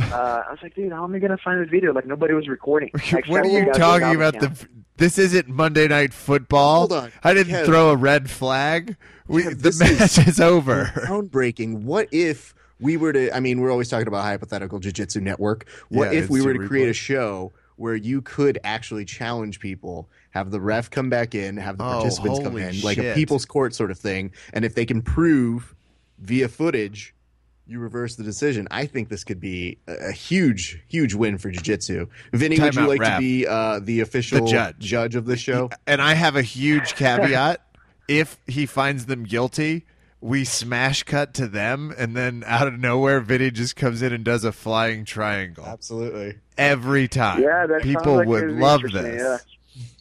Uh, I was like, dude, how am I going to find the video? Like, nobody was recording. Like, what are you talking about? The This isn't Monday Night Football. Hold on. I didn't Kevin. throw a red flag. We, Kevin, the match is, is over. Groundbreaking. What if we were to – I mean, we're always talking about hypothetical jiu-jitsu network. What yeah, if we were to create a show where you could actually challenge people, have the ref come back in, have the oh, participants come in, shit. like a people's court sort of thing, and if they can prove via footage – you reverse the decision. I think this could be a, a huge, huge win for jiu-jitsu. Vinny, Time would you like rap. to be uh, the official the judge. judge of the show? And I have a huge caveat. If he finds them guilty, we smash cut to them, and then out of nowhere, Vinny just comes in and does a flying triangle. Absolutely. Every time. Yeah, that People like would love this.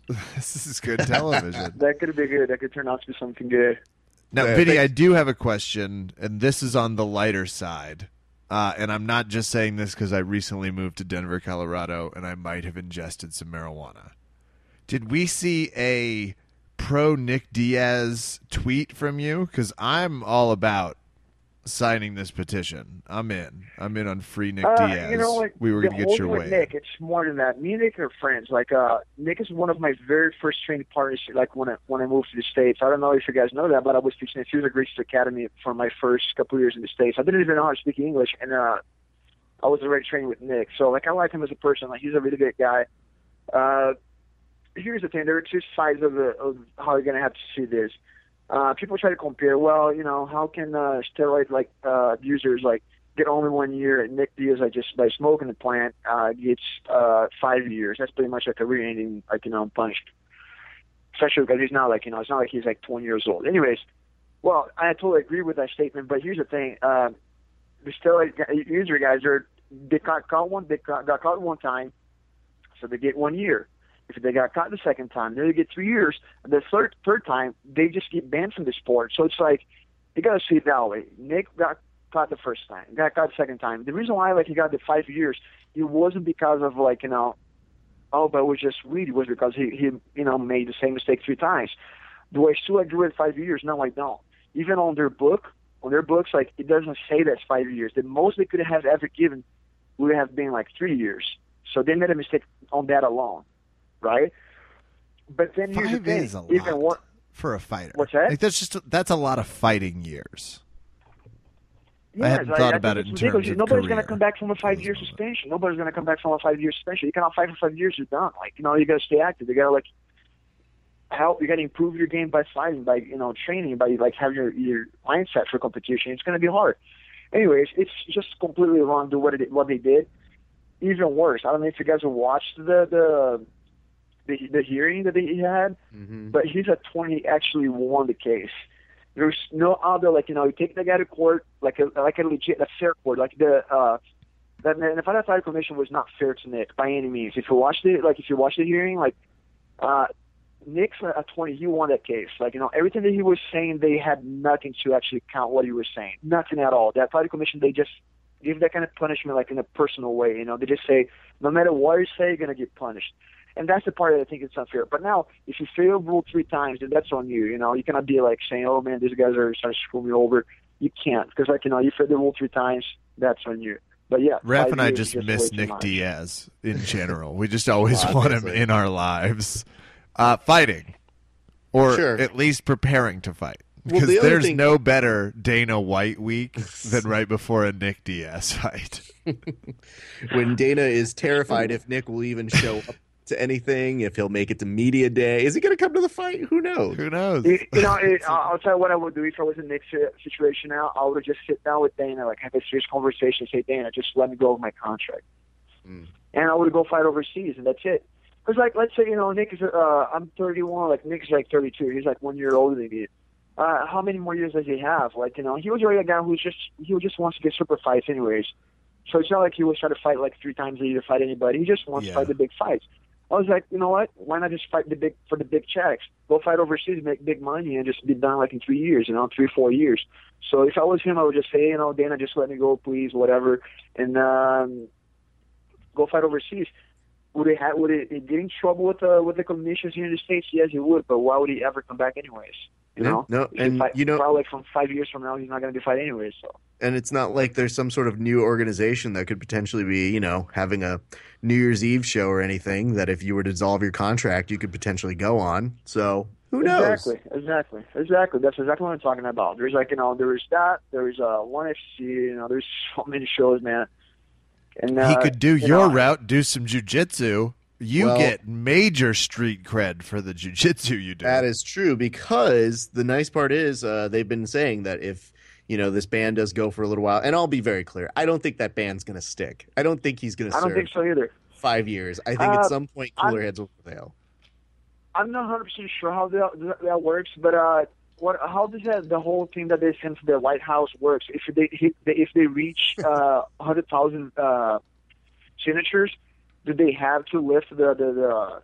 Yeah. This is good television. That could be good. That could turn out to be something good. Now, yeah, Vinny, I do have a question, and this is on the lighter side. Uh, and I'm not just saying this because I recently moved to Denver, Colorado, and I might have ingested some marijuana. Did we see a pro Nick Diaz tweet from you? Because I'm all about signing this petition. I'm in. I'm in on free Nick uh, Diaz. You know, like, we were going to get your way. Nick, it's more than that. Me and Nick are friends. Like, uh, Nick is one of my very first training partners. Like when I when I moved to the States, I don't know if you guys know that, but I was teaching at Fuser Greek Academy for my first couple of years in the States. I didn't even know how to speak English, and uh, I was already training with Nick. So like, I like him as a person. Like, he's a really good guy. Uh, here's the thing: there are two sides of the of how you're going to have to see this. Uh, people try to compare, well, you know, how can uh, steroid like uh, abusers like get only one year? And Nick Diaz, like, just by smoking the plant, uh, gets uh, five years. That's pretty much like a rear-ending, like, you know, punished. Especially because he's not like, you know, it's not like he's like twenty years old. Anyways, well, I totally agree with that statement. But here's the thing: uh, the steroid user guys are they got caught one, they got caught one time, so they get one year. If they got caught the second time, then they get three years. And the third, third time, they just get banned from the sport. So it's like, you got to see it that way. Nick got caught the first time, got caught the second time. The reason why, like, he got the five years, it wasn't because of, like, you know, oh, but it was just weed. It was because he, he you know, made the same mistake three times. Do I still agree with five years? No, I don't. Even on their book, on their books, like, it doesn't say that's five years. The most they could have ever given would have been, like, three years. So they made a mistake on that alone. Right, but then here's the thing: is a lot one, for a fighter. What's that? Like, that's just a, that's a lot of fighting years. Yes, I hadn't like, thought I about it in terms of Nobody's going to come back from a five-year suspension. Nobody's going to come back from a five-year suspension. You cannot fight for five years. You're done. Like, you know, you got to stay active. You got to like help. You got to improve your game by fighting, by you know, training, by like having your your mindset for competition. It's going to be hard. Anyways, it's just completely wrong to what it what they did. Even worse, I don't know if you guys have watched the the. The, the hearing that he had, mm-hmm. but his attorney actually won the case. There's no other, like, you know, you take the guy to court, like a like a legit, a fair court, like the uh, that the Nevada Fire Commission was not fair to Nick by any means. If you watch the like, if you watch the hearing, like uh, Nick's attorney, he won that case. Like, you know, everything that he was saying, they had nothing to actually count what he was saying, nothing at all. That Fire Commission, they just give that kind of punishment like in a personal way. You know, they just say no matter what you say, you're gonna get punished. And that's the part that I think it's unfair. But now, if you fail rule three times, then that's on you. You know, you cannot be like saying, "Oh man, these guys are trying to screw me over." You can't, because like you know, you fail the rule three times, that's on you. But yeah, Raph and I just, just miss Nick Diaz in general. We just always well, want him in our lives, uh, fighting, or sure. at least preparing to fight. Because well, the there's thing- no better Dana White week than right before a Nick Diaz fight, when Dana is terrified if Nick will even show up. To anything, if he'll make it to media day. Is he going to come to the fight? Who knows? Who knows? It, you know, it, I'll tell you what I would do if I was in Nick's situation now. I would just sit down with Dana, like have a serious conversation, say, Dana, just let me go over my contract. Mm. And I would go fight overseas, and that's it. Because, like, let's say, you know, Nick is, uh, I'm thirty-one, like, Nick's like thirty-two. He's like one year older than me. Uh, how many more years does he have? Like, you know, he was already a guy who's just, he just wants to get super fights anyways. So it's not like he was trying to fight like three times a year to fight anybody. He just wants yeah. to fight the big fights. I was like, you know what? Why not just fight the big for the big checks? Go fight overseas, make big money, and just be done like in three years, you know, three, four years. So if I was him, I would just say, you know, Dana, just let me go, please, whatever, and um, go fight overseas. Would he have? Would he get in trouble with the uh, with the conditions here in the States? Yes, he would. But why would he ever come back anyways? You know, no, no, and fight, you know, probably like from five years from now, he's not going to be fighting anyways. So, and it's not like there's some sort of new organization that could potentially be, you know, having a New Year's Eve show or anything that if you were to dissolve your contract, you could potentially go on. So who knows? Exactly, exactly, exactly. That's exactly what I'm talking about. There's like, you know, there is that. There is uh, one F C. You know, there's so many shows, man. And, uh, he could do you your know, route, do some jiu-jitsu. You well, get major street cred for the jiu-jitsu you do. That is true, because the nice part is uh, they've been saying that if, you know, this ban does go for a little while, and I'll be very clear, I don't think that ban's going to stick. I don't think he's going to serve I don't think so either. five years. I think uh, at some point cooler I'm, heads will prevail. I'm not one hundred percent sure how that, that works, but uh, what how does that, the whole thing that they send to the White House works? If they if they reach uh, one hundred thousand uh, signatures, do they have to lift the the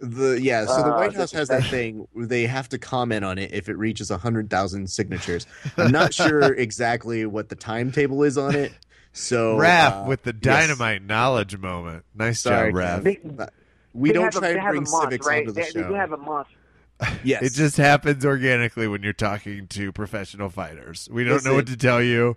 the, the yeah? So the uh, White House has that thing where they have to comment on it if it reaches a hundred thousand signatures. I'm not sure exactly what the timetable is on it. So Raph uh, with the dynamite yes. knowledge moment. Nice Sorry, job, Raph. They, we they don't try a, to bring month, civics right? onto the they, show. They have a month. Yes, it just happens organically when you're talking to professional fighters. We don't is know it, what to tell you.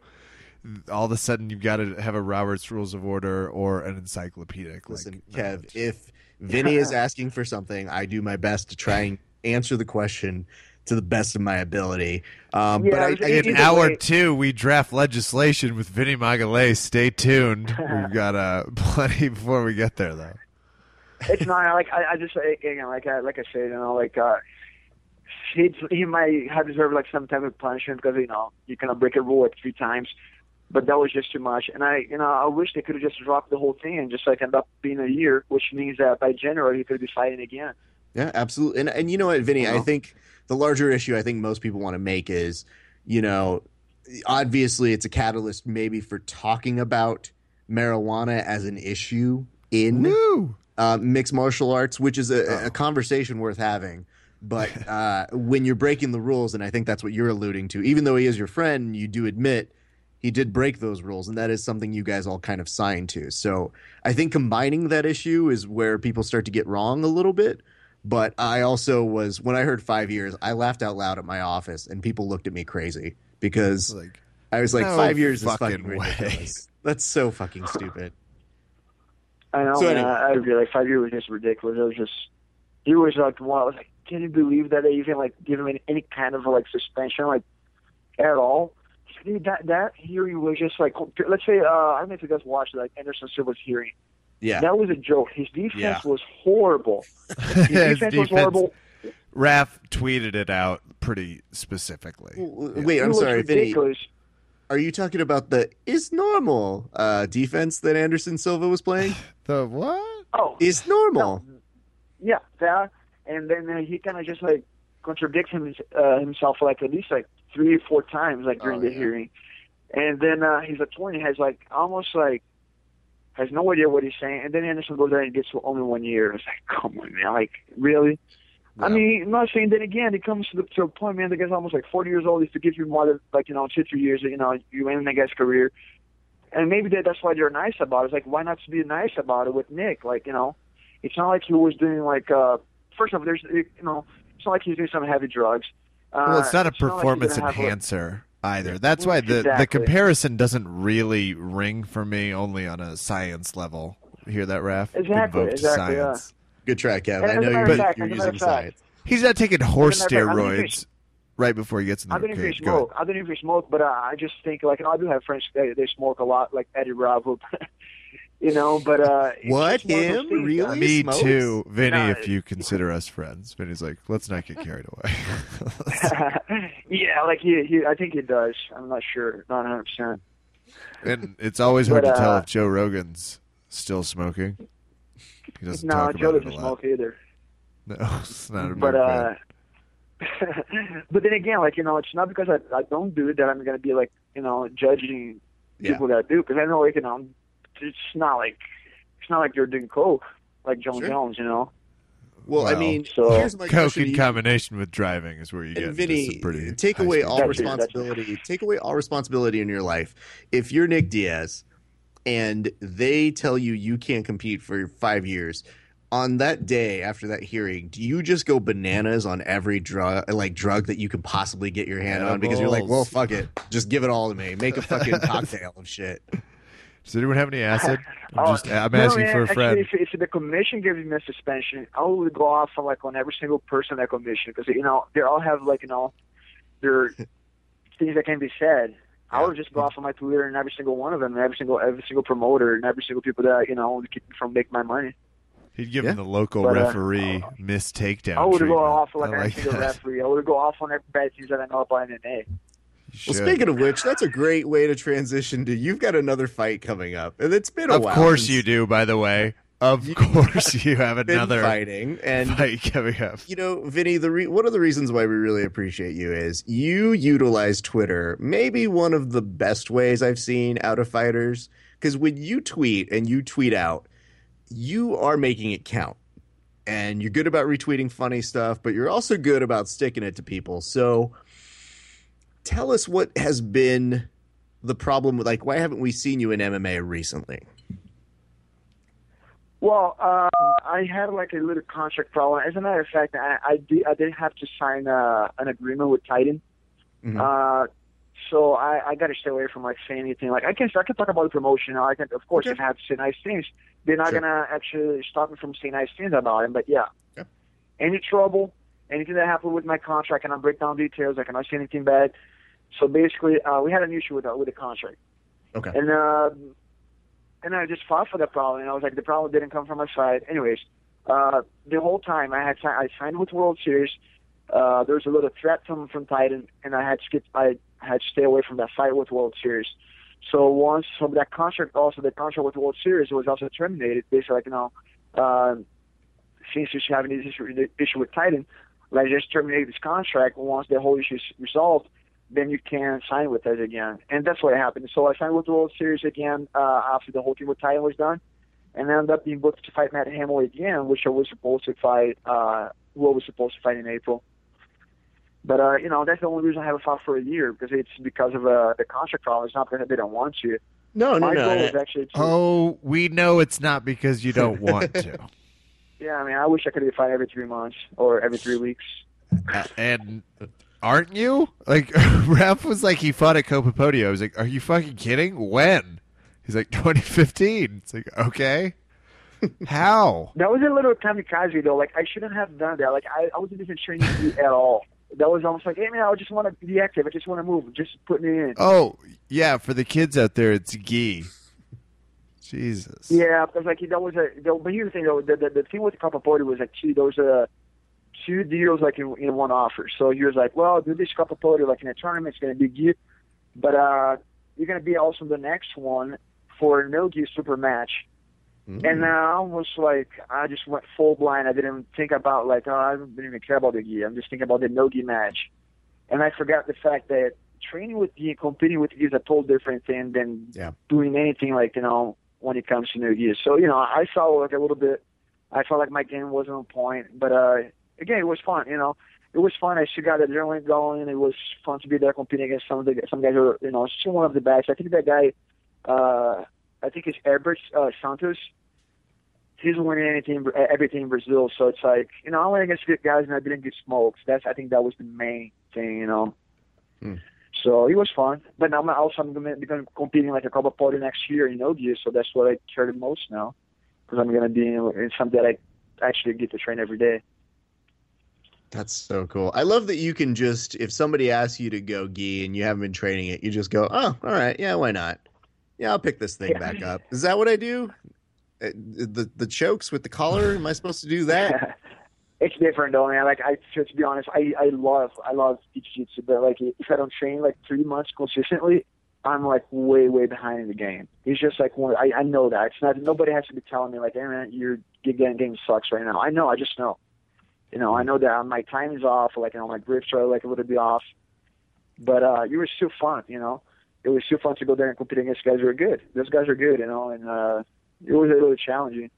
All of a sudden, you've got to have a Robert's Rules of Order or an encyclopedic. Listen, like, Kev, knowledge. If Vinny is asking for something, I do my best to try and answer the question to the best of my ability. Um, yeah, but I, I, in hour way. two, we draft legislation with Vinny Magalhães. Stay tuned. We've got uh, plenty before we get there, though. It's not like I, I just you know, like I like I said, you know, like uh, he he might have deserved like some type of punishment because you know you cannot break a rule like three times. But that was just too much, and I, you know, I wish they could have just dropped the whole thing and just like end up being a year, which means that by January he could be fighting again. Yeah, absolutely. And and you know what, Vinny, I, I think the larger issue I think most people want to make is, you know, obviously it's a catalyst maybe for talking about marijuana as an issue in uh, mixed martial arts, which is a, oh. a conversation worth having. But uh, when you're breaking the rules, and I think that's what you're alluding to, even though he is your friend, you do admit he did break those rules, and that is something you guys all kind of signed to. So I think combining that issue is where people start to get wrong a little bit. But I also was – when I heard five years, I laughed out loud at my office, and people looked at me crazy because like, I was like, no five years fucking is fucking ridiculous. Way. That's so fucking stupid. I know. So anyway. I agree. Like five years was just ridiculous. It was just – it was like, wow. I was like, can you believe that they even like give him any kind of like suspension like at all? That that hearing was just like, let's say, uh, I don't know if you guys watched like Anderson Silva's hearing. Yeah. That was a joke. His defense yeah. was horrible. His defense, His defense was horrible. Raph tweeted it out pretty specifically. Well, yeah. Wait, I'm it sorry, Vinny. Are you talking about the is normal uh, defense that Anderson Silva was playing? The what? Oh. Is normal. No. Yeah, that. And then uh, he kind of just like contradicts him, uh, himself like at least like three or four times like during oh, the yeah. hearing, and then uh, his attorney has like almost like has no idea what he's saying, and then Anderson goes there and gets only one year. It's like, come on, man, like really? Yeah. I mean, I'm not saying that again. It comes to, the, to a point, man. The guy's almost like forty years old. If to give you more than like you know two, three years, you know, you end the guy's career, and maybe that, that's why they're nice about it. It's like, why not be nice about it with Nick? Like you know, it's not like he was doing like uh, first of all, there's you know, it's not like he's doing some heavy drugs. Well, it's not a it's performance not like enhancer a... either. That's why the, exactly. the comparison doesn't really ring for me, only on a science level. You hear that, Raph? Exactly. Invoked exactly. Yeah. Good try, Kevin. I know you're, fact, you're using science. He's not taking horse steroids right before he gets in the I didn't even smoke. I didn't even smoke, but uh, I just think, like, you know, I do have friends that they smoke a lot, like Eddie Bravo. You know, but uh, what him really? Me smokes? Too, Vinny. No, if you consider us friends, Vinny's like, let's not get carried away. Yeah, like he, he, I think he does. I'm not sure, not one hundred percent. And it's always hard but, to tell uh, if Joe Rogan's still smoking. He doesn't. No, talk Joe about doesn't it a smoke lot. Either. No, it's not a but uh, but then again, like you know, it's not because I, I don't do it that I'm going to be like you know judging people yeah. that do because I know like you know. It's not like it's not like you're doing coke, like John sure. Jones, you know. Well, wow. I mean, so here's my coke in combination with driving is where you get Vinny, pretty take away all that's responsibility. It, it. Take away all responsibility in your life. If you're Nick Diaz and they tell you you can't compete for five years, on that day after that hearing, do you just go bananas on every drug, like drug that you could possibly get your hand yeah, on because balls. You're like, well, fuck it, just give it all to me, make a fucking cocktail of shit. Does anyone have any acid? I'm, just, I'm no, asking man, for a friend. Actually, if, if the commission gives me a suspension, I would go off on, like, on every single person in that commission because, you know, they all have, like, you know, their things that can be said. Yeah. I would just go off on my Twitter and every single one of them, and every single every single promoter and every single people that, you know, keep me from making my money. He'd give yeah. him the local but, referee uh, miss takedown. I would treatment. go off on like, like every single referee. I would go off on every bad things that I know about N N A. Well, should. Speaking of which, that's a great way to transition to you've got another fight coming up. And it's been a of while. Of course you do, by the way. Of course you have another fighting and, fight coming up. You know, Vinny, the re- one of the reasons why we really appreciate you is you utilize Twitter, maybe one of the best ways I've seen out of fighters. Because when you tweet and you tweet out, you are making it count. And you're good about retweeting funny stuff, but you're also good about sticking it to people. So tell us what has been the problem with, like, why haven't we seen you in M M A recently? Well, um, I had like a little contract problem. As a matter of fact, I, I, did, I did have to sign uh, an agreement with Titan. Mm-hmm. Uh, so I, I got to stay away from like saying anything. Like I can I can talk about the promotion. I can, of course, okay. if I have to say nice things, they're not sure. gonna actually stop me from saying nice things about him. But yeah, okay. any trouble, anything that happened with my contract, I cannot break down details. I cannot say anything bad. So basically, uh, we had an issue with uh, with the contract. Okay. And uh, and I just fought for that problem. And I was like, the problem didn't come from my side. Anyways, uh, the whole time I had I signed with World Series. Uh, there was a little threat from from Titan, and I had to skip, I had to stay away from that fight with World Series. So once from that contract, also the contract with World Series was also terminated. Basically, like you know, uh, since you have an issue issue with Titan, let's just terminate this contract. Once the whole issue is resolved, then you can sign with us again. And that's what happened. So I signed with the World Series again uh, after the whole thing with Titan was done. And I ended up being booked to fight Matt Hamill again, which I was supposed to fight, uh, what was supposed to fight in April. But, uh, you know, that's the only reason I haven't fought for a year, because it's because of uh, the contract problem. It's not because they don't want to. No, no, My no. Goal is actually to... Oh, we know it's not because you don't want to. Yeah, I mean, I wish I could have fight every three months or every three weeks. And... Aren't you? Like, Raph was like, he fought at Copa Pódio. I was like, are you fucking kidding? When? He's like, twenty fifteen. It's like, okay. How? That was a little kamikaze, though. Like, I shouldn't have done that. Like, I, I wasn't even training you at all. That was almost like, hey, man, I just want to be active. I just want to move. Just put me in. Oh, yeah. For the kids out there, it's gi. Jesus. Yeah, because, like, that was a. That, but here's the thing, though. The, the, the thing with Copa Pódio was, like, gee, there was a. Two deals like in, in one offer. So he was like, well, do this Copa Pódio like in a tournament, it's gonna be gi, but uh, you're gonna be also the next one for a no gi super match. Mm-hmm. And uh, I was like, I just went full blind. I didn't think about like, oh, I didn't even care about the gi. I'm just thinking about the no gi match. And I forgot the fact that training with gi, competing with gi is a total different thing than yeah. doing anything like you know when it comes to no gi. So you know, I felt like a little bit. I felt like my game wasn't on point, but uh. Again, it was fun, you know. It was fun. I still got the adrenaline going. It was fun to be there competing against some of the some guys who are, you know, still one of the best. I think that guy, uh, I think it's Herbert uh, Santos. He's winning anything, everything in Brazil. So it's like, you know, I went against good guys and I didn't get smoked. That's I think that was the main thing, you know. Mm. So it was fun. But now I'm also I'm going to be competing like a Copa Pódio next year in O G. So that's what I care the most now, because I'm going to be in, in something that I actually get to train every day. That's so cool. I love that you can just, if somebody asks you to go gi and you haven't been training it, you just go, oh, all right, yeah, why not? Yeah, I'll pick this thing yeah. back up. Is that what I do? The the chokes with the collar? Am I supposed to do that? It's different, though, man. Like, I to be honest, I, I love I love jiu-jitsu, but like if I don't train like three months consistently, I'm like way way behind in the game. It's just like one. I I know that it's not. Nobody has to be telling me like, hey man, your game sucks right now. I know. I just know. You know, I know that my time is off, like, you know, my grips are, like, a little bit off. But uh, it was still fun, you know. It was still fun to go there and compete against guys who are good. Those guys are good, you know, and uh, it was a little challenging.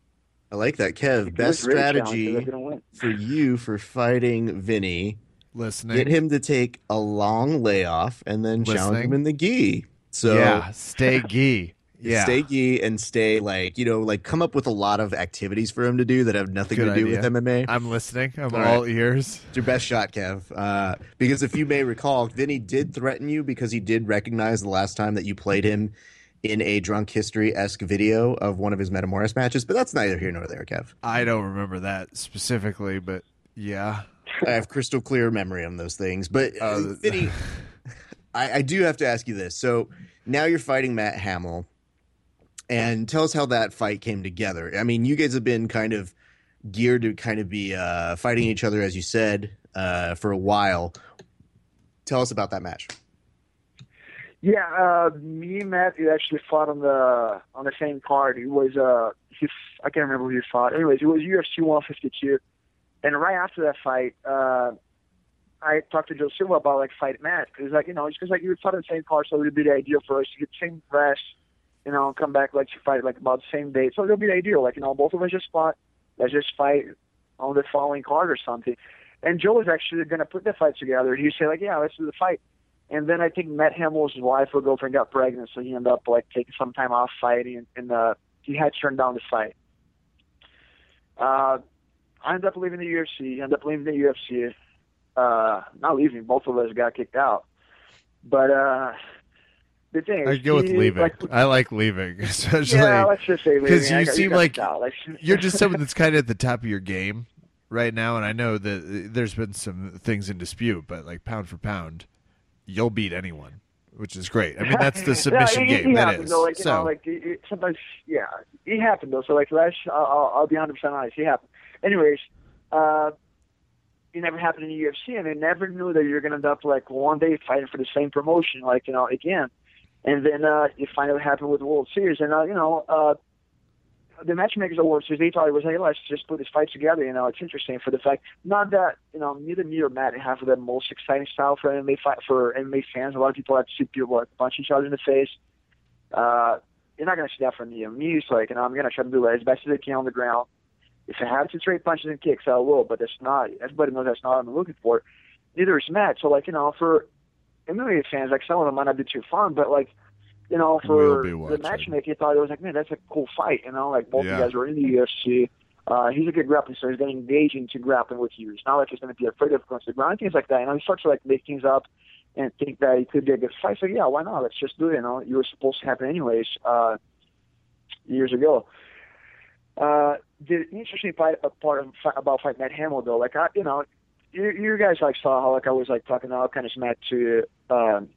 I like that, Kev. Best strategy for you for fighting Vinny. Listening. Get him to take a long layoff and then Listening. challenge him in the gi. So yeah, stay gi. Yeah. Stay gi and stay like, you know, like come up with a lot of activities for him to do that have nothing Good to do idea. with M M A. I'm listening. I'm all, all right. ears. It's your best shot, Kev. Uh, because if you may recall, Vinny did threaten you because he did recognize the last time that you played him in a drunk history-esque video of one of his Metamoris matches, but that's neither here nor there, Kev. I don't remember that specifically, but yeah. I have crystal clear memory on those things. But uh, Vinny, I, I do have to ask you this. So now you're fighting Matt Hamill. And tell us how that fight came together. I mean, you guys have been kind of geared to kind of be uh, fighting each other, as you said, uh, for a while. Tell us about that match. Yeah, uh, me and Matthew actually fought on the on the same card. It was uh, his, I can't remember who he fought. Anyways, it was U F C one fifty-two, and right after that fight, uh, I talked to Joe Silva about like fight Matt because like you know it's because like you fought on the same card, so it would be the ideal for us to get the same rest. You know, come back, like, to fight, like, about the same day. So it'll be ideal. Like, you know, both of us just fought. Let's just fight on the following card or something. And Joe was actually going to put the fight together. He said, like, yeah, let's do the fight. And then I think Matt Hamill's wife or girlfriend got pregnant, so he ended up, like, taking some time off fighting, and, and uh, he had turned down the fight. Uh, I ended up leaving the U F C. I ended up leaving the U F C. Uh, not leaving. Both of us got kicked out. But, uh... The thing I'd go with he, leaving. Like, I like leaving, especially yeah, let's just say leaving. Because you got, seem you like you're just someone that's kind of at the top of your game right now, and I know that there's been some things in dispute, but like pound for pound, you'll beat anyone, which is great. I mean, that's the submission yeah, it, game. It that is. Though, like, so. you know, like, it, sometimes, yeah, it happened though. So like, last, I'll, I'll be one hundred percent honest. It happened. Anyways, uh, it never happened in the U F C, and I never knew that you're gonna end up like one day fighting for the same promotion, like you know, again. And then uh, it finally happened with the World Series. And, uh, you know, uh, the matchmakers of World Series, they thought it was, hey, let's just put this fight together. You know, it's interesting for the fact, not that, you know, neither me or Matt have the most exciting style for M M A, fight, for M M A fans. A lot of people have to see people like, punch each other in the face. Uh, you're not going to see that from me. I'm used to, like, you know, I'm going to try to do it as best as I can on the ground. If I have to trade punches and kicks, I will. But that's not, everybody knows that's not what I'm looking for. Neither is Matt. So, like, you know, for M M A fans, like some of them might not be too fun, but like, you know, for the matchmaking, I thought it was like, man, that's a cool fight, you know, like both yeah. of you guys were in the U F C. Uh, he's a good grappler, so he's going to engage into grappling with you. It's not like he's going to be afraid of going to the ground, things like that. And I start to like make things up and think that it could be a good fight. So yeah, why not? Let's just do it. You know, you were supposed to happen anyways uh, years ago. Uh, the interesting part about fight Matt Hamill, though, like I, you know. You, you guys like saw how like I was like talking all kind of smack to um,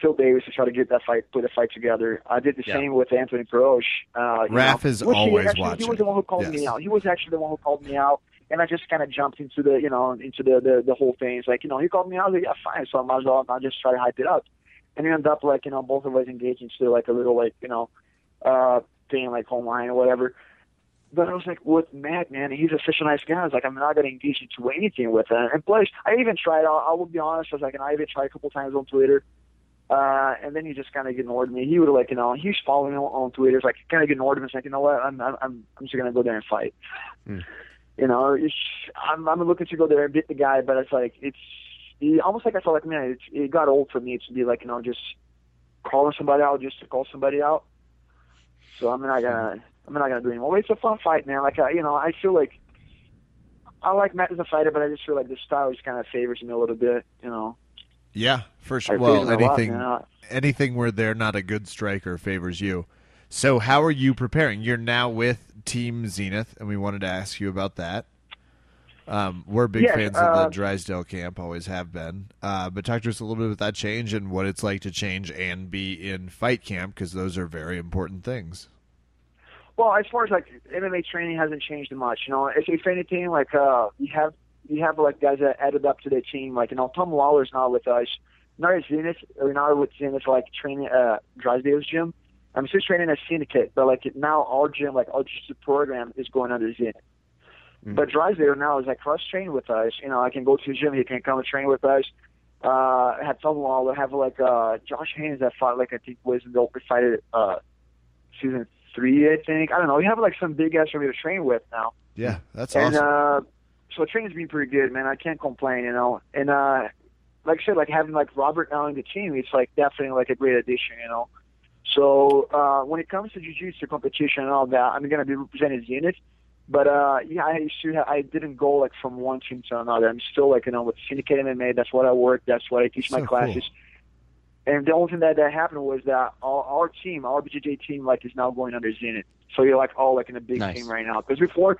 Phil Davis to try to get that fight, put a fight together. I did the yeah. same with Anthony Perosh. Uh, Raph know, is always actually, watching. He was the one who called yes. me out. He was actually the one who called me out, and I just kind of jumped into the you know into the, the the whole thing. It's like you know he called me out. I was like, yeah, fine. So I might as well I just try to hype it up, and we end up like you know both of us engaging to like a little like you know uh, thing like online or whatever. But I was like, with Matt, man, he's such a nice guy. I was like, I'm not going to engage into anything with him. And plus, I even tried, I'll, I will be honest, I was like, and I even tried a couple times on Twitter. Uh, and then he just kind of ignored me. He would like, you know, he's following me on Twitter. Like, kind of ignored me. It's like, you know what, I'm I'm, I'm just going to go there and fight. Mm. You know, it's, I'm, I'm looking to go there and beat the guy, but it's like, it's it, almost like I felt like, man, it, it got old for me to be like, you know, just calling somebody out just to call somebody out. So I'm not going to. I'm not going to do anymore. It's a fun fight, man. Like, I, you know, I feel like I like Matt as a fighter, but I just feel like the style just kind of favors me a little bit, you know. Yeah, for sure. Like, well, anything, lot, anything where they're not a good striker favors you. So how are you preparing? You're now with Team Zenith, and we wanted to ask you about that. Um, we're big yeah, fans uh, of the Drysdale camp, always have been. Uh, but talk to us a little bit about that change and what it's like to change and be in fight camp, because those are very important things. Well, as far as like M M A training hasn't changed much, you know. If, if anything, like uh, you have you have like guys that added up to their team. Like you know, Tom Lawler's not with us, not at Zenith, or not with Zenith. Like training uh, Drysdale's gym. I'm still training at Syndicate, but like now our gym, like our program is going under Zenith. Mm-hmm. But Drysdale now is like cross training with us. You know, I can go to the gym. He can come and train with us. Uh, I have Tom Lawler. I have like uh, Josh Haynes that fought like I think was the open fight uh, season three, I think. I don't know. We have like some big guys for me to train with now. Yeah, that's and, awesome. And uh, so training's been pretty good, man. I can't complain, you know. And uh, like I said, like having like Robert now in the team, it's like definitely like a great addition, you know. So uh, when it comes to jiu-jitsu competition and all that, I'm gonna be representing Zenith. But uh, yeah, I should have, I didn't go like from one team to another. I'm still like you know with Syndicate M M A. That's what I work. That's what I teach so my classes. Cool. And the only thing that, that happened was that all, our team, our B J J team, like is now going under Zenith. So you're like all like in a big nice. Team right now. Because before,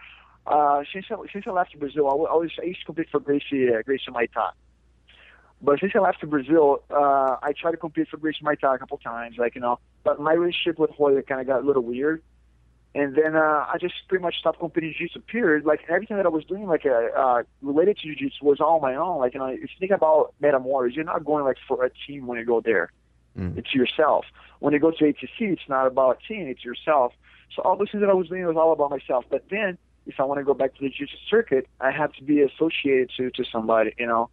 uh, since I, since I left to Brazil, I always I used to compete for Gracie uh, Gracie Maitá. But since I left to Brazil, uh, I tried to compete for Gracie Maitá a couple times, like you know. But my relationship with Hoyer kind of got a little weird. And then uh, I just pretty much stopped competing jiu-jitsu, period. Like, everything that I was doing, like, uh, uh, related to jiu-jitsu was all my own. Like, you know, if you think about Metamoris, you're not going, like, for a team when you go there. Mm. It's yourself. When you go to A T C, it's not about a team. It's yourself. So all those things that I was doing was all about myself. But then, if I want to go back to the jiu-jitsu circuit, I have to be associated to, to somebody, you know.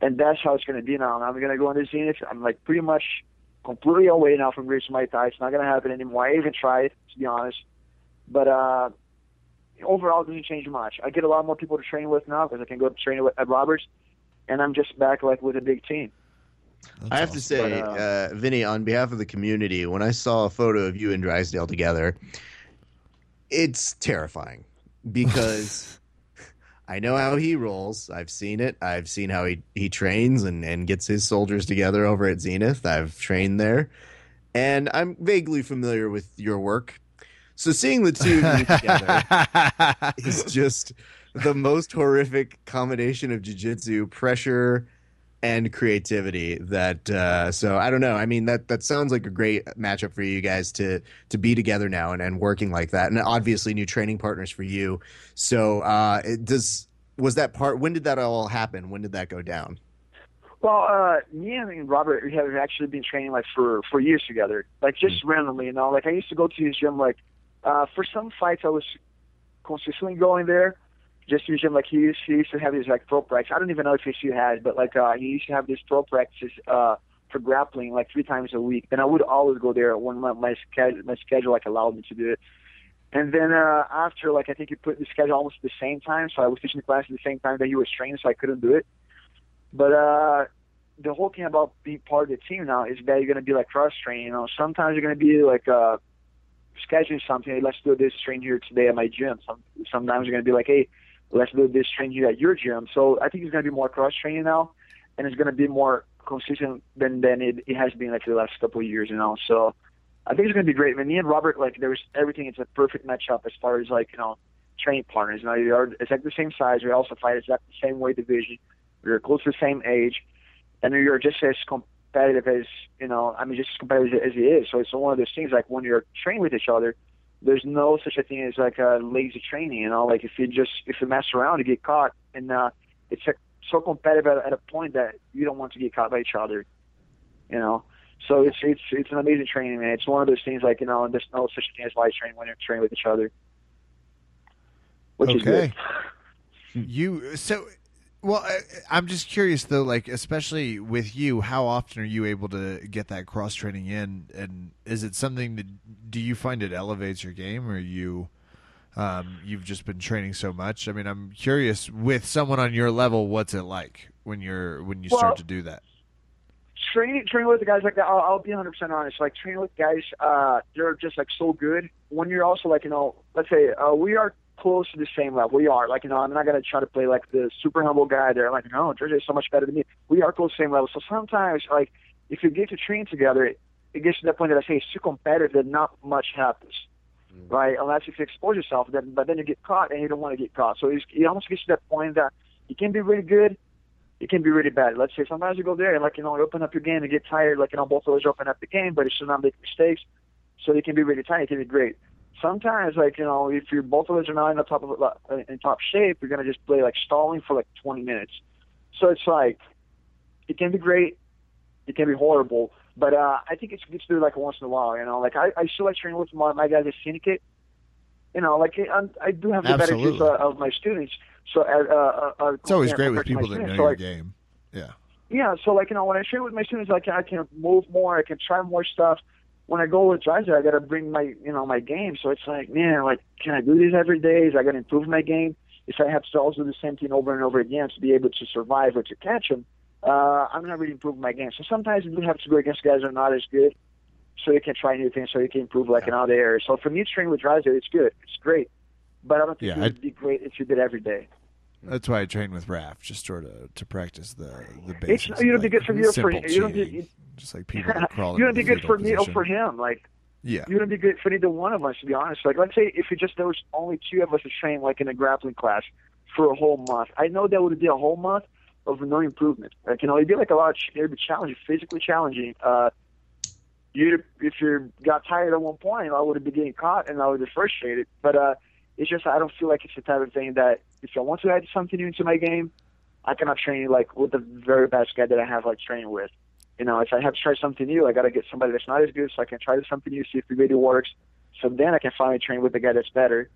And that's how it's going to be now. And I'm going to go into Zenith. I'm, like, pretty much completely away now from Gracie Maitá. It's not going to happen anymore. I even tried, to be honest. But uh, overall, it doesn't change much. I get a lot more people to train with now because I can go train with, at Roberts, and I'm just back like with a big team. That's I have awesome. to say, but, uh, uh, Vinny, on behalf of the community, when I saw a photo of you and Drysdale together, it's terrifying because I know how he rolls. I've seen it. I've seen how he, he trains and, and gets his soldiers together over at Zenith. I've trained there, and I'm vaguely familiar with your work. So seeing the two of you together is just the most horrific combination of jiu-jitsu, pressure, and creativity. That uh, so I don't know. I mean, that that sounds like a great matchup for you guys to to be together now and, and working like that. And obviously, new training partners for you. So uh, it does was that part? When did that all happen? When did that go down? Well, uh, me and Robert, we have actually been training like for for years together, like just mm-hmm. randomly. You know, like I used to go to his gym, like. Uh, for some fights, I was consistently going there. Just using like he used, he used to have these like pro practice. I don't even know if he still has, but like uh, he used to have these pro practices uh, for grappling like three times a week. And I would always go there when my my schedule, my schedule like allowed me to do it. And then uh, after like I think he put the schedule almost at the same time, so I was teaching the class at the same time that he was training, so I couldn't do it. But uh, the whole thing about being part of the team now is that you're gonna be like cross training. You know, sometimes you're gonna be like. Uh, scheduling something, hey, let's do this train here today at my gym. Some, sometimes you're going to be like, hey, let's do this train here at your gym. So I think it's going to be more cross-training now, and it's going to be more consistent than, than it, it has been like the last couple of years, you know. So I think it's going to be great. I mean, me and Robert, like, there's everything. It's a perfect matchup as far as, like, you know, training partners. You know, you are exactly the same size. We also fight exactly the same weight division. We're close to the same age. And you're just as comp- competitive as, you know, I mean, just as competitive as he is. So it's one of those things, like, when you're training with each other, there's no such a thing as, like, a lazy training, you know? Like, if you just, if you mess around, you get caught. And uh, it's like, so competitive at, at a point that you don't want to get caught by each other, you know? So it's it's it's an amazing training, man. It's one of those things, like, you know, there's no such thing as light training when you're training with each other, which okay. is good. You, so... Well, I'm just curious, though, like, especially with you, how often are you able to get that cross-training in? And is it something that – do you find it elevates your game, or you, um, you've just been training so much? I mean, I'm curious, with someone on your level, what's it like when you're when you well, start to do that? Training, training with the guys like that, I'll, I'll be one hundred percent honest. Like, training with guys, uh, they're just, like, so good. When you're also, like, you know, let's say uh, we are – close to the same level. We are. Like, you know, I'm not going to try to play, like, the super humble guy there. Like, no, George is so much better than me. We are close to the same level. So sometimes, like, if you get to train together, it, it gets to the point that I say it's too competitive that not much happens, mm. right? Unless if you expose yourself, then, but then you get caught and you don't want to get caught. So it's, it almost gets to that point that you can be really good, you can be really bad. Let's say sometimes you go there and, like, you know, you open up your game and get tired. Like, you know, both of us open up the game, but you should not make mistakes. So you can be really tired. You can be great. Sometimes, like, you know, if you're both of us are not in the top of in top shape, you're gonna just play like stalling for like twenty minutes. So it's like it can be great, it can be horrible, but uh, I think it's good to do like once in a while, you know. Like I, I still like training with my, my guys at Syndicate, you know. Like I'm, I do have the Absolutely. better use of, of my students, so uh, uh, it's always great with people that know so, your like, game. Yeah. Yeah. So like you know, when I train with my students, like I can move more, I can try more stuff. when I go with Drysdale, I got to bring my, you know, my game. So it's like, man, like, can I do this every day? Is I got to improve my game? If I have to also do the same thing over and over again to be able to survive or to catch him, uh, I'm not really improving my game. So sometimes you do have to go against guys that are not as good so you can try new things, so you can improve like yeah. in other areas. So for me, training with Drysdale, it's good. It's great. But I don't think yeah, it would I'd... be great if you did every day. That's why I train with Raph, just sort of to practice the the basics. It's, you don't like, be good for me or for him. You don't be, just like people crawling. You don't be good for me or for him. Like, yeah, you don't be good for either one of us, to be honest. Like, let's say if it just there was only two of us to train, like in a grappling class, for a whole month. I know that would be a whole month of no improvement. Like, you know, it'd be like a lot. Of, it'd be challenging, physically challenging. Uh, you if you got tired at one point, I would have been getting caught and I would be frustrated. But uh, it's just I don't feel like it's the type of thing that. If I want to add something new into my game, I cannot train like with the very best guy that I have like trained with. You know, if I have to try something new, I got to get somebody that's not as good so I can try something new, see if it really works. So then I can finally train with the guy that's better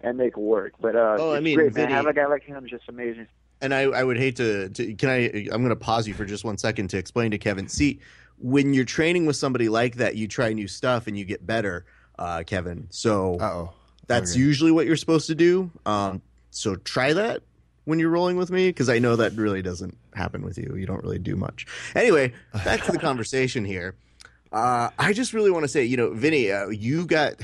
and make it work. But uh, oh, it's I mean, great, man. Vinny, have a guy like him is just amazing. And I, I would hate to, to – can I – I'm going to pause you for just one second to explain to Kevin. See, when you're training with somebody like that, you try new stuff and you get better, uh, Kevin. So Uh-oh. that's okay. usually what you're supposed to do. Um So try that when you're rolling with me, because I know that really doesn't happen with you. You don't really do much. Anyway, back to the conversation here. Uh, I just really want to say, you know, Vinny, uh, you got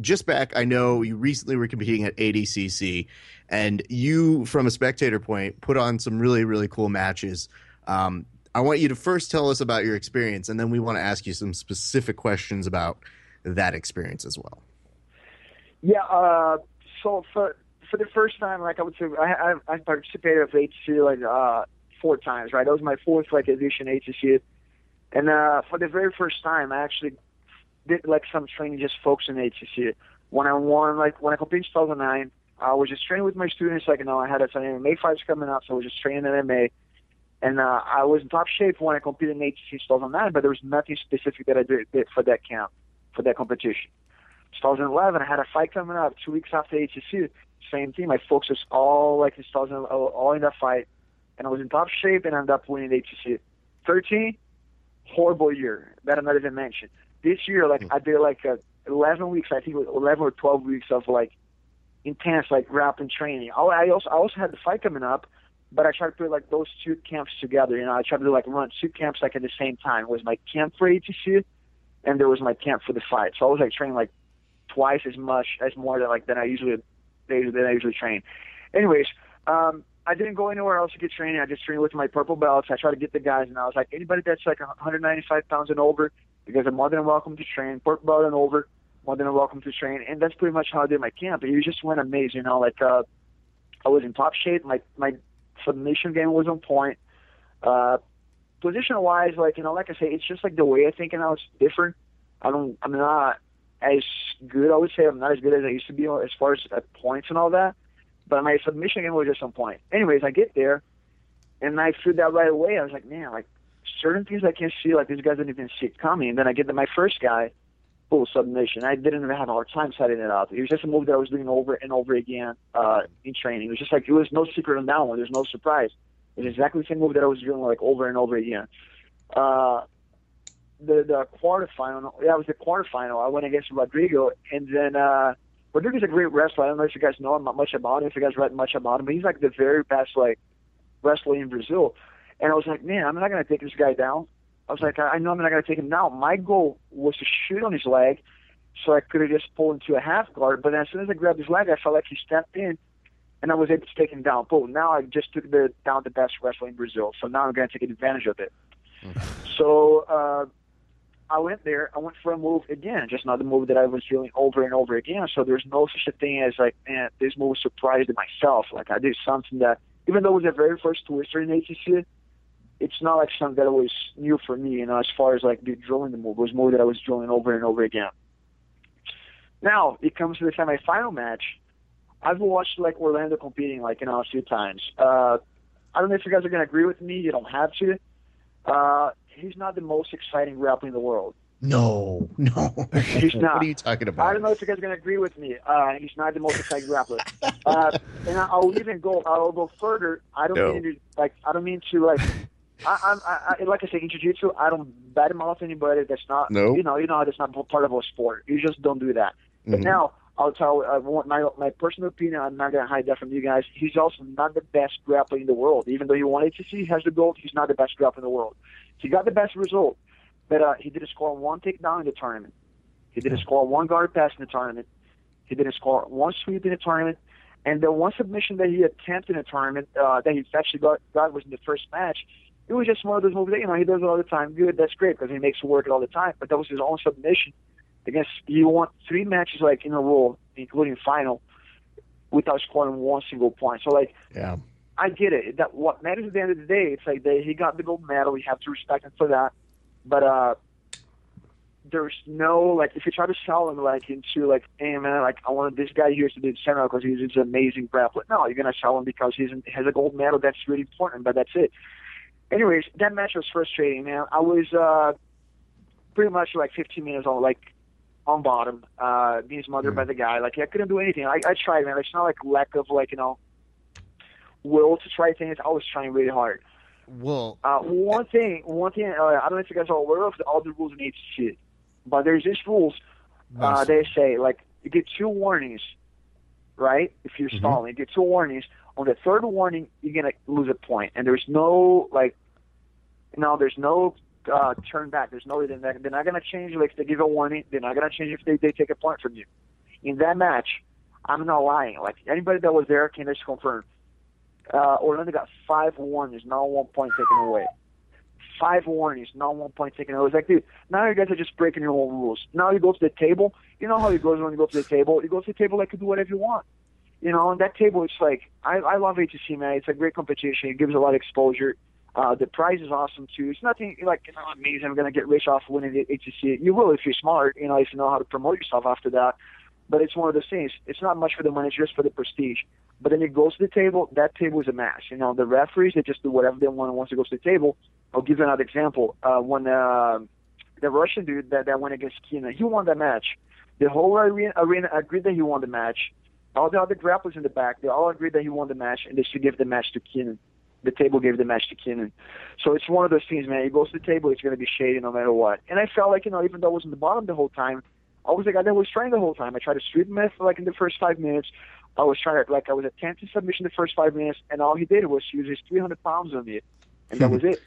just back. I know you recently were competing at A D C C, and you, from a spectator point, put on some really, really cool matches. Um, I want you to first tell us about your experience, and then we want to ask you some specific questions about that experience as well. Yeah, uh, so for... For the first time, like I would say, I, I, I participated of A T C like uh, four times, right? That was my fourth like edition A T C, and uh, for the very first time, I actually did like some training just focusing A T C. When I won, like when I competed in two thousand nine, I was just training with my students. Like you know, I had some M M A fights coming up, so I was just training M M A, and uh, I was in top shape when I competed in A T C in two thousand nine. But there was nothing specific that I did, did for that camp, for that competition. twenty eleven, I had a fight coming up two weeks after A T C. Same thing. My focus was all like in two thousand eleven, all in that fight, and I was in top shape and I ended up winning A T C. thirteen, horrible year that I'm not even mentioned. This year, like mm-hmm. I did like a eleven weeks, I think it was eleven or twelve weeks of like intense like grappling training. I also I also had the fight coming up, but I tried to put like those two camps together. You know, I tried to like run two camps like at the same time. It was my camp for A T C, and there was my camp for the fight. So I was like training like twice as much as more than like than I usually. Than I usually train. Anyways, um, I didn't go anywhere else to get training. I just trained with my purple belts. I tried to get the guys, and I was like, anybody that's like one ninety-five pounds and over, because I'm more than welcome to train. Purple belt and over, more than welcome to train. And that's pretty much how I did my camp. It just went amazing. You know, like uh, I was in top shape. My my submission game was on point. Uh, position wise, like you know, like I say, it's just like the way I think, and I was different. I don't. I'm not. As good, I would say I'm not as good as I used to be as far as at points and all that, but my submission game was just on point. Anyways, I get there, and I feel that right away. I was like, man, like certain things I can't see, like these guys didn't even see it coming. And then I get to my first guy, full submission. I didn't even have a hard time setting it up. It was just a move that I was doing over and over again uh, in training. It was just like it was no secret on that one. There's no surprise. It's exactly the same move that I was doing like over and over again. Uh, The, the quarterfinal, yeah, it was the quarterfinal. I went against Rodrigo, and then uh, Rodrigo's a great wrestler. I don't know if you guys know him, not much about him, if you guys read much about him, but he's like the very best like wrestler in Brazil. And I was like, man, I'm not going to take this guy down. I was like, I, I know I'm not going to take him down. My goal was to shoot on his leg so I could have just pulled into a half guard, but then as soon as I grabbed his leg, I felt like he stepped in, and I was able to take him down. Boom, now I just took the, down the best wrestler in Brazil, so now I'm going to take advantage of it. so, uh, I went there, I went for a move again, just another move that I was doing over and over again. So there's no such a thing as like, man, this move surprised myself. Like I did something that, even though it was the very first twister in A T C, it's not like something that was new for me, you know, as far as like the drilling the move. It was a move that I was drilling over and over again. Now, it comes to the semifinal match. I've watched like Orlando competing like, you know, a few times. Uh, I don't know if you guys are going to agree with me. You don't have to. Uh, he's not the most exciting grappler in the world. No, no. He's not. What are you talking about? I don't know if you guys are going to agree with me. Uh, he's not the most exciting grappler. Uh, and I'll even go, I'll go further. I don't no. mean to, like, I don't mean to, like, I, I, I, like I said, in jiu-jitsu, I don't badmouth anybody. That's not, nope. you know, you know, that's not part of our sport. You just don't do that. Mm-hmm. But now, I'll tell I want my my personal opinion. I'm not gonna hide that from you guys. He's also not the best grappler in the world. Even though you want A D C C, he has the gold. He's not the best grappler in the world. He got the best result, but uh, he didn't score one takedown in the tournament. He didn't score one guard pass in the tournament. He didn't score one sweep in the tournament. And the one submission that he attempted in the tournament uh, that he actually got, got was in the first match. It was just one of those moves that, you know, he does it all the time. Good, that's great, because he makes work all the time. But that was his own submission. I guess you want three matches like in a row, including final, without scoring one single point. So, like, yeah. I get it. That what matters at the end of the day, it's like they, he got the gold medal. We have to respect him for that. But uh, there's no, like, if you try to sell him, like, into, like, hey, man, like, I want this guy here to be the center because he's an amazing grappler. No, you're going to sell him because he's an, has a gold medal. That's really important, but that's it. Anyways, that match was frustrating, man. I was uh, pretty much like fifteen minutes on, like, on bottom, uh, being smothered mm. by the guy. Like, I couldn't do anything. I, I tried, man. It's not like lack of, like, you know, will to try things. I was trying really hard. Well, uh, one thing, one thing. Uh, I don't know if you guys are aware of all the rules in A D C C, but there's these rules. Uh, they say, like, you get two warnings, right? If you're mm-hmm. stalling, you get two warnings. On the third warning, you're gonna lose a point, and there's no like, no, there's no uh, turn back. There's no, they're not, they're not gonna change. Like, if they give a warning, they're not gonna change if they, they take a point from you. In that match, I'm not lying. Like, anybody that was there can just confirm. Uh, Orlando got five warnings, not one point taken away. Five warnings, not one point taken away. It's like, dude, now you guys are just breaking your own rules. Now you go to the table. You know how it goes when you go to the table. You go to the table, like, you do whatever you want. You know, on that table, it's like, I, I love A T C, man. It's a great competition. It gives a lot of exposure. Uh, the prize is awesome, too. It's nothing like, you know, amazing. I'm going to get rich off winning the A T C. You will if you're smart, you know, if you know how to promote yourself after that. But it's one of those things. It's not much for the money. It's just for the prestige. But then it goes to the table. That table is a mess. You know, the referees, they just do whatever they want once it goes to the table. I'll give you another example. Uh, when uh, the Russian dude that, that went against Kina, he won that match. The whole arena, arena agreed that he won the match. All the other grapplers in the back, they all agreed that he won the match, and they should give the match to Keenan. The table gave the match to Keenan. So it's one of those things, man. It goes to the table, it's going to be shady no matter what. And I felt like, you know, even though I was in the bottom the whole time, I was the guy that was trying the whole time. I tried to sweep him for, like, in the first five minutes. I was trying to, like, I was attempting submission the first five minutes, and all he did was use his three hundred pounds on me, and that was it.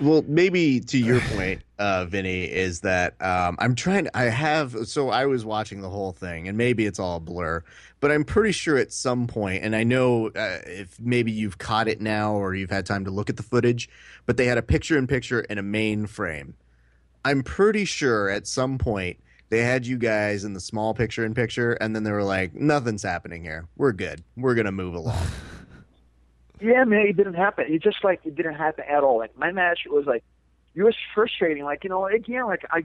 Well, maybe to your point, uh, Vinny, is that um, I'm trying to, I have, so I was watching the whole thing, and maybe it's all a blur, but I'm pretty sure at some point, and I know uh, if maybe you've caught it now or you've had time to look at the footage, but they had a picture-in-picture and a main frame. I'm pretty sure at some point they had you guys in the small picture-in-picture, and then they were like, nothing's happening here. We're good. We're going to move along. Yeah, man, it didn't happen. It just, like, it didn't happen at all. Like, my match was, like, it was frustrating. Like, you know, again, like, I,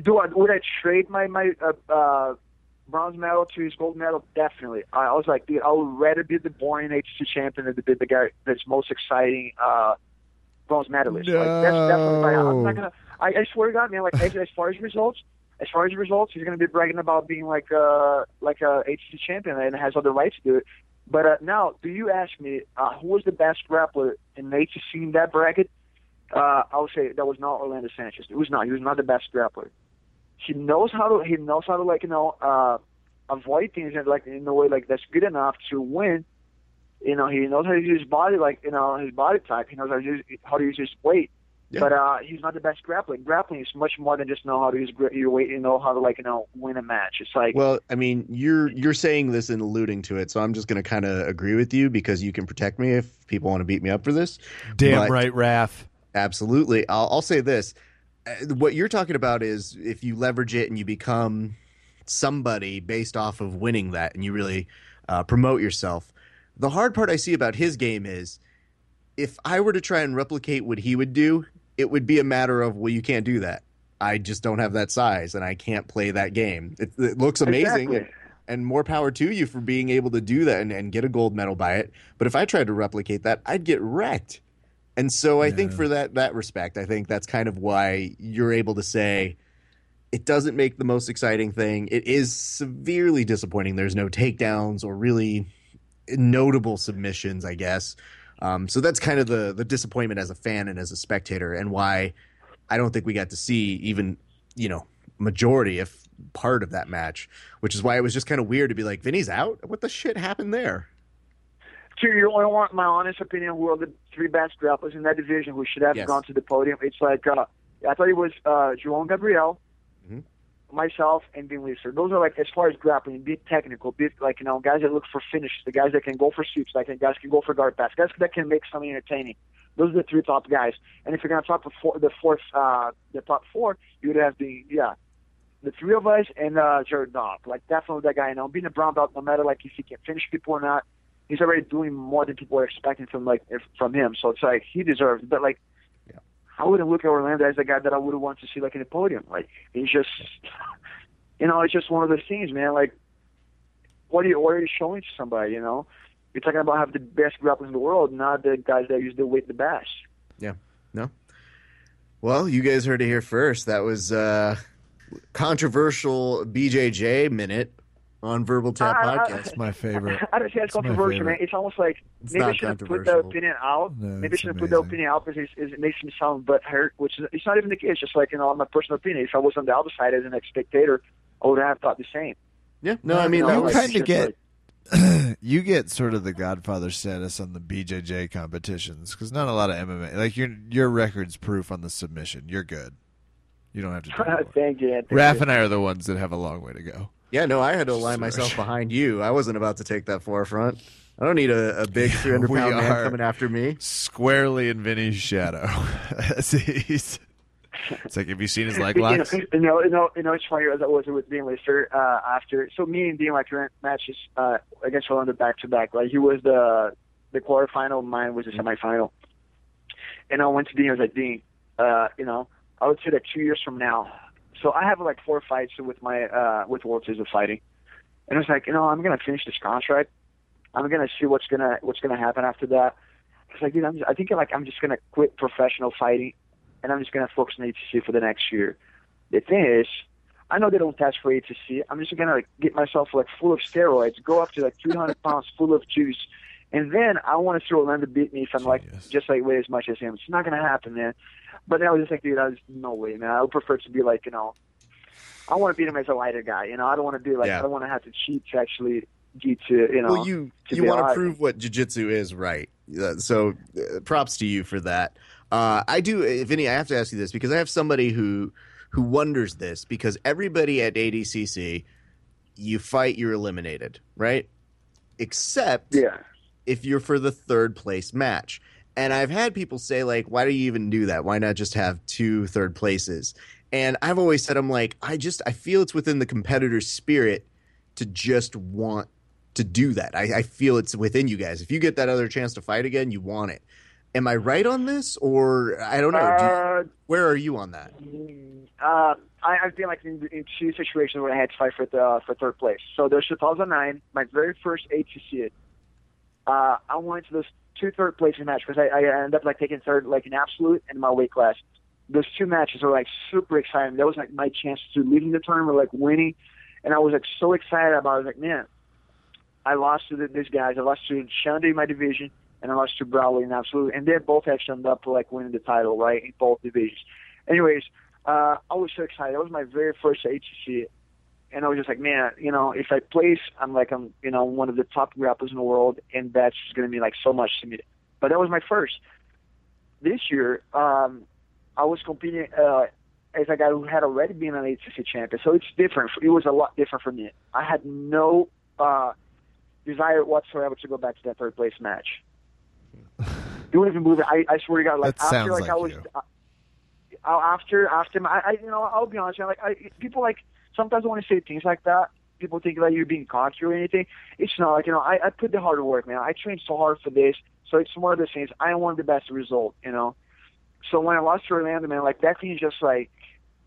do I, would I trade my, my, uh, uh, bronze medal to his gold medal? Definitely. I, I was like, dude, I would rather be the boring H two champion than be the guy that's most exciting, uh, bronze medalist. No. Like, that's definitely my, I'm not gonna, I, I swear to God, man, like, as, as far as results, As far as results, he's going to be bragging about being like a like a H C C champion and has all the rights to do it. But uh, now, do you ask me uh, who was the best grappler in H C C in that bracket? Uh, I would say that was not Orlando Sanchez. It was not. He was not the best grappler. He knows how to. He knows how to like you know uh, avoid things and like in a way like that's good enough to win. You know, he knows how to use his body like you know his body type. He knows how to use, how to use his weight. Yeah. But uh, he's not the best grappling. Grappling is much more than just know how to use your weight and know how to like you know win a match. It's like well, I mean, you're you're saying this and alluding to it, so I'm just going to kind of agree with you because you can protect me if people want to beat me up for this. Damn but right, Raph. Absolutely. I'll, I'll say this: what you're talking about is if you leverage it and you become somebody based off of winning that, and you really uh, promote yourself. The hard part I see about his game is if I were to try and replicate what he would do, it would be a matter of, well, you can't do that. I just don't have that size, and I can't play that game. It, it looks amazing, exactly. and, and more power to you for being able to do that and, and get a gold medal by it. But if I tried to replicate that, I'd get wrecked. And so I yeah. think for that that respect, I think that's kind of why you're able to say it doesn't make the most exciting thing. It is severely disappointing. There's no takedowns or really notable submissions, I guess. Um, so that's kind of the the disappointment as a fan and as a spectator, and why I don't think we got to see even, you know, majority if part of that match, which is why it was just kind of weird to be like, Vinny's out? What the shit happened there? To you only want my honest opinion, who are the three best grapplers in that division who should have yes. gone to the podium. It's like, uh, I thought it was uh, João Gabriel, mm-hmm. myself, and Dean Lister. Those are like, as far as grappling, be it technical, be it like, you know, guys that look for finishes, the guys that can go for sweeps, like the guys that can go for guard pass, guys that can make something entertaining. Those are the three top guys. And if you're going to top the, four, the fourth, uh, the top four, you would have the, yeah, the three of us and uh, Jared Dobb. Like, definitely that guy, you know, being a brown belt, no matter like if he can finish people or not, he's already doing more than people are expecting from like if, from him. So it's like, he deserves it. But like, yeah. I wouldn't look at Orlando as the guy that I would want to see like in the podium. Like, he's just, you know, it's just one of those things, man. Like, what are you already showing to somebody, you know? You're talking about have the best grapplers in the world, not the guys that use their weight the best. Yeah. No. Well, you guys heard it here first. That was uh, controversial B J J minute on Verbal Tap I, Podcast. I, I, it's my favorite. I, I don't say it's, it's controversial, man. It's almost like it's maybe I shouldn't put the opinion out. No, maybe I shouldn't amazing. put the opinion out because it's, it makes me sound butthurt, which is it's not even the case. It's just like, you know, my personal opinion. If I was on the other side as an ex-spectator, I would have thought the same. Yeah. No, I mean, you, know, you like, kind of get. Like, you get sort of the Godfather status on the B J J competitions because not a lot of M M A. Like your your record's proof on the submission. You're good. You don't have to. Do Thank you. Anthony. Raph and I are the ones that have a long way to go. Yeah, no, I had to align Sorry. myself behind you. I wasn't about to take that forefront. I don't need a, a big three hundred pound yeah, man coming after me. Squarely in Vinny's shadow. He's. It's like, have you seen his leg locks? You know, you know, you know it's funny. As I was with Dean Lister uh, after. So me and Dean, like, ran matches uh, against Orlando back-to-back. Like, he was the the quarterfinal. Mine was the semifinal. And I went to Dean. I was like, Dean, uh, you know, I would say that two years from now. So I have, like, four fights with my uh, with World Series of Fighting. And I was like, you know, I'm going to finish this contract. I'm going to see what's going to what's gonna happen after that. I was like, dude, I'm just, I think, like, I'm just going to quit professional fighting. And I'm just going to focus on A D C C for the next year. The thing is, I know they don't test for A D C C. I'm just going to like, get myself like full of steroids, go up to like three hundred pounds full of juice. And then I want to see Orlando beat me if I'm Genius. like just like weigh as much as him. It's not going to happen, man. But then I was just like, dude, I was no way, man. I would prefer to be like, you know, I want to beat him as a lighter guy. You know, I don't want to be like, yeah. I don't want to have to cheat to actually get to, you know. Well, you, to you want to prove what jiu-jitsu is, right? So uh, props to you for that. Uh, I do, Vinny, I have to ask you this because I have somebody who who wonders this because everybody at A D C C, you fight, you're eliminated, right? Except yeah. if you're for the third place match. And I've had people say, like, why do you even do that? Why not just have two third places? And I've always said, I'm like, I just, I feel it's within the competitor's spirit to just want to do that. I, I feel it's within you guys. If you get that other chance to fight again, you want it. Am I right on this, or I don't know? Uh, Do you, where are you on that? Uh, I, I've been like in, in two situations where I had to fight for the for third place. So there's two thousand nine, my very first A T C. Uh, I went to those two third place match because I, I ended up like taking third, like in absolute and my weight class. Those two matches were like super exciting. That was like my chance to leaving the tournament, like winning, and I was like so excited about it. I was like, man, I lost to the, these guys. I lost to Shanda in my division. And I lost to Brawley and Absolute. And they both actually ended up like winning the title, right, in both divisions. Anyways, uh, I was so excited. That was my very first A T C. And I was just like, man, you know, if I place, I'm like, I'm, you know, one of the top grapplers in the world. And that's going to be like so much to me. But that was my first. This year, um, I was competing uh, as a guy who had already been an A T C champion. So it's different. It was a lot different for me. I had no uh, desire whatsoever to go back to that third place match. You wouldn't even believe it. I, I swear to God, like that after, like, like I was, I, I, after, after, my, I, you know, I'll be honest. Like, I, people like sometimes want to say things like that. People think that like, you're being cocky or anything. It's not like you know. I, I put the hard work, man. I trained so hard for this, so it's one of those things. I want the best result, you know. So when I lost to Orlando, man, like that thing is just like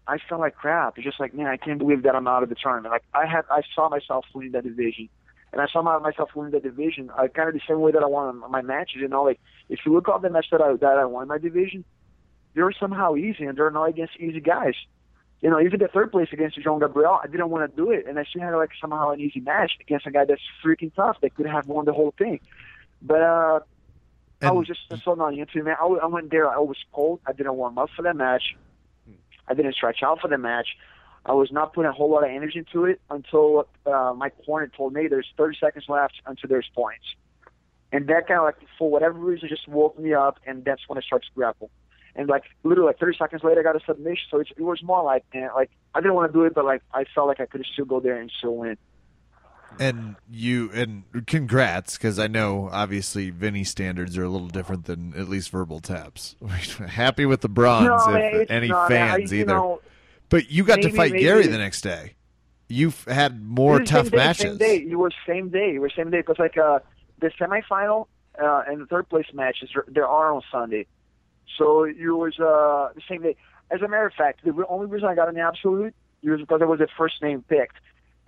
I felt like crap. It's just like, man, I can't believe that I'm out of the tournament. Like I had, I saw myself winning that division. And I saw myself winning the division uh, kind of the same way that I won my matches. You know, like, if you look at all the matches that I, that I won in my division, they were somehow easy, and they're not against easy guys. You know, even the third place against João Gabriel, I didn't want to do it. And I still had, like, somehow an easy match against a guy that's freaking tough that could have won the whole thing. But uh, And I was just so naive to me. I, I went there. I was cold. I didn't warm up for that match. I didn't stretch out for the match. I was not putting a whole lot of energy into it until uh, my corner told me there's thirty seconds left until there's points. And that kind of, like, for whatever reason, just woke me up, and that's when I started to grapple. And, like, literally, like, thirty seconds later, I got a submission. So it's, it was more like, man, like, I didn't want to do it, but, like, I felt like I could still go there and still win. And you, and congrats, because I know, obviously, Vinny's standards are a little different than at least verbal taps. Happy with the bronze, no, if any not, fans I, either. Know, but you got maybe, to fight maybe. Garry the next day. You've had more tough day, matches. Same day. You were same day. You were same day. Because, like, uh, the semifinal uh, and the third-place matches, they are on Sunday. So it was uh, the same day. As a matter of fact, the only reason I got an absolute was because I was the first name picked.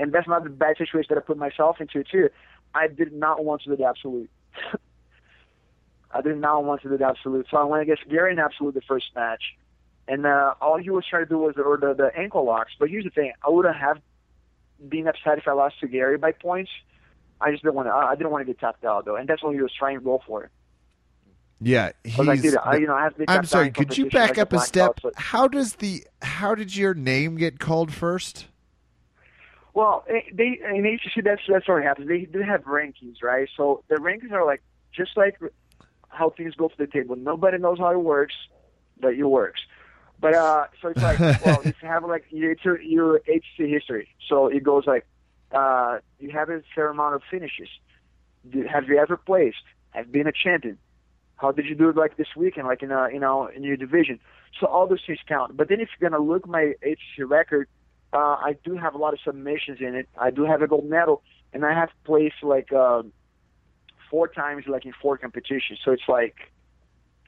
And that's not the bad situation that I put myself into, too. I did not want to do the absolute. I did not want to do the absolute. So I went against Garry in absolute the first match. And uh, all he was trying to do was the, or the, the ankle locks. But here's the thing. I wouldn't have been upset if I lost to Garry by points. I just didn't want to. I didn't want to get tapped out, though. And that's what he was trying to go for. Yeah, he's, I, did, I you know, I have to I'm sorry. Could you back like up a step? Out, so. How does the how did your name get called first? Well, they in A D C C that's that's what happens. They do have rankings, right? So the rankings are like just like how things go to the table. Nobody knows how it works, but it works. But uh, so it's like well, if you have like your your A D C C history, so it goes like uh, you have a fair amount of finishes. Have you ever placed? Have been a champion? How did you do it like this weekend, like in a, you know, in your division? So all those things count. But then if you're going to look at my A D C C record, uh, I do have a lot of submissions in it. I do have a gold medal, and I have placed like uh, four times like in four competitions. So it's like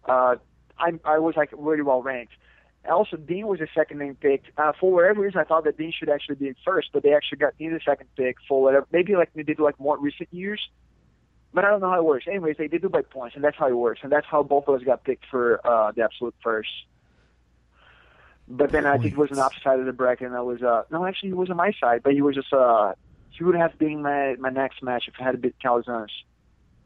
uh, I, I was like really well ranked. Also, Dean was the second name pick. Uh, for whatever reason, I thought that Dean should actually be in first, but they actually got Dean the second pick for whatever. Maybe like they did like more recent years. But I don't know how it works. Anyways, they did do by points, and that's how it works. And that's how both of us got picked for uh, the absolute first. But then Wait. I think it was an opposite side of the bracket, and I was uh, – no, actually, it was on my side. But he was just uh, – he would have been my, my next match if I had beat Calzones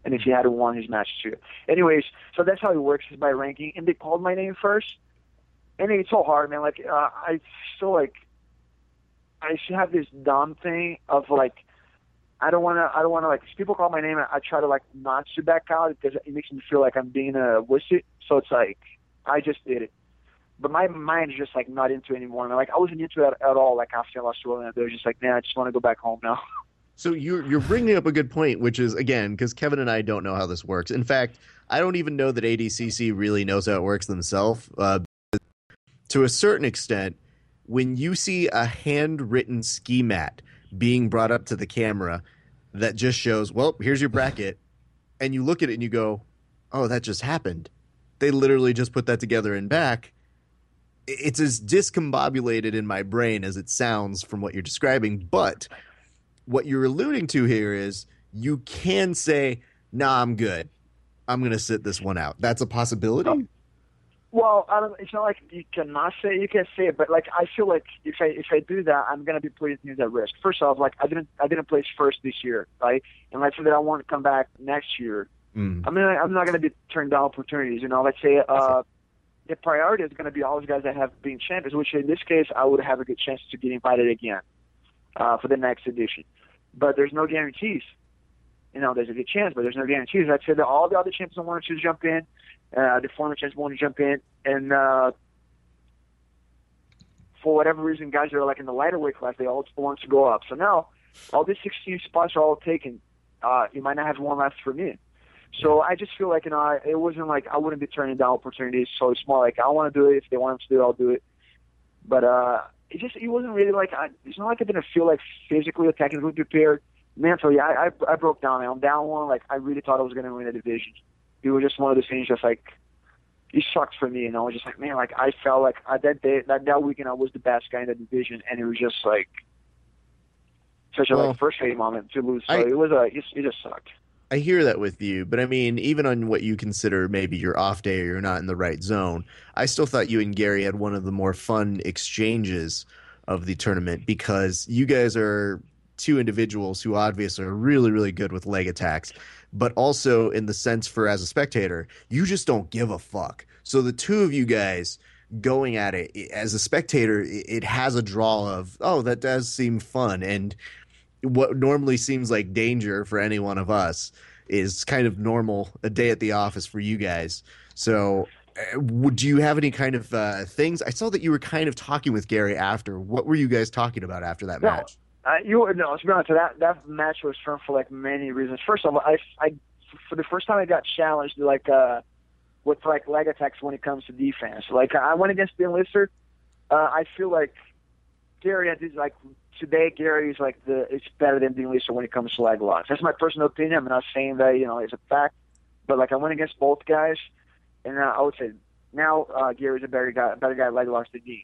and if he had won his match too. Anyways, so that's how it works is by ranking. And they called my name first. And it's so hard, man. Like, uh, I still, like – I should have this dumb thing of, like, I don't want to, I don't want to, like, if people call my name, I try to, like, not to back out because it makes me feel like I'm being a wussy. So it's like, I just did it. But my mind is just, like, not into it anymore. Like, I wasn't into it at, at all, like, after I lost to Orlando. I was just like, man, I just want to go back home now. So you're, you're bringing up a good point, which is, again, because Kevin and I don't know how this works. In fact, I don't even know that A D C C really knows how it works themselves. Uh, to a certain extent, when you see a handwritten ski mat being brought up to the camera that just shows, well, here's your bracket, and you look at it and you go, oh, that just happened. They literally just put that together and back. It's as discombobulated in my brain as it sounds from what you're describing, but what you're alluding to here is you can say, nah, I'm good. I'm going to sit this one out. That's a possibility? Oh. Well, I don't, it's not like you cannot say it. You can say it, but like I feel like if I if I do that, I'm gonna be putting things at risk. First off, like I didn't I didn't place first this year, right? And let's say that I want to come back next year. Mm. I mean, I'm not gonna be turned down opportunities, you know. Let's say uh, the priority is gonna be all those guys that have been champions, which in this case I would have a good chance to get invited again uh, for the next edition. But there's no guarantees. You know, there's a good chance, but there's no guarantees. I'd say that all the other champions want to jump in. Uh, the former champs want to jump in. And uh, for whatever reason, guys that are like in the lighter weight class, they all want to go up. So now all these sixteen spots are all taken. Uh, you might not have one left for me. So I just feel like, you know, it wasn't like I wouldn't be turning down opportunities. So it's more like I want to do it. If they want to do it, I'll do it. But uh, it just it wasn't really like I, – it's not like I didn't feel like physically or technically prepared. Mentally, I, I I broke down. I'm down one. Like I really thought I was going to win the division. It was just one of those things. Just like it sucked for me, and I was just like, man, like I felt like I, that day, that that weekend, I was the best guy in the division, and it was just like such a well, like frustrating moment to lose. So I, it was a it, it just sucked. I hear that with you, but I mean, even on what you consider maybe your off day or you're not in the right zone, I still thought you and Garry had one of the more fun exchanges of the tournament because you guys are two individuals who obviously are really, really good with leg attacks, but also in the sense for as a spectator, you just don't give a fuck. So the two of you guys going at it, as a spectator, it has a draw of, oh, that does seem fun. And what normally seems like danger for any one of us is kind of normal a day at the office for you guys. So would you have any kind of uh, things? I saw that you were kind of talking with Garry after. What were you guys talking about after that no, match? Uh, you No, to be honest, that, that match was fun for, like, many reasons. First of all, I, I, for the first time I got challenged, like, uh, with, like, leg attacks when it comes to defense. Like, I went against Dean Lister. Uh, I feel like Garry, I did, like, today Garry is, like, the it's better than Dean Lister when it comes to leg locks. That's my personal opinion. I'm not saying that, you know, it's a fact. But, like, I went against both guys. And uh, I would say now uh, Garry's a better guy, better guy leg locks than Dean.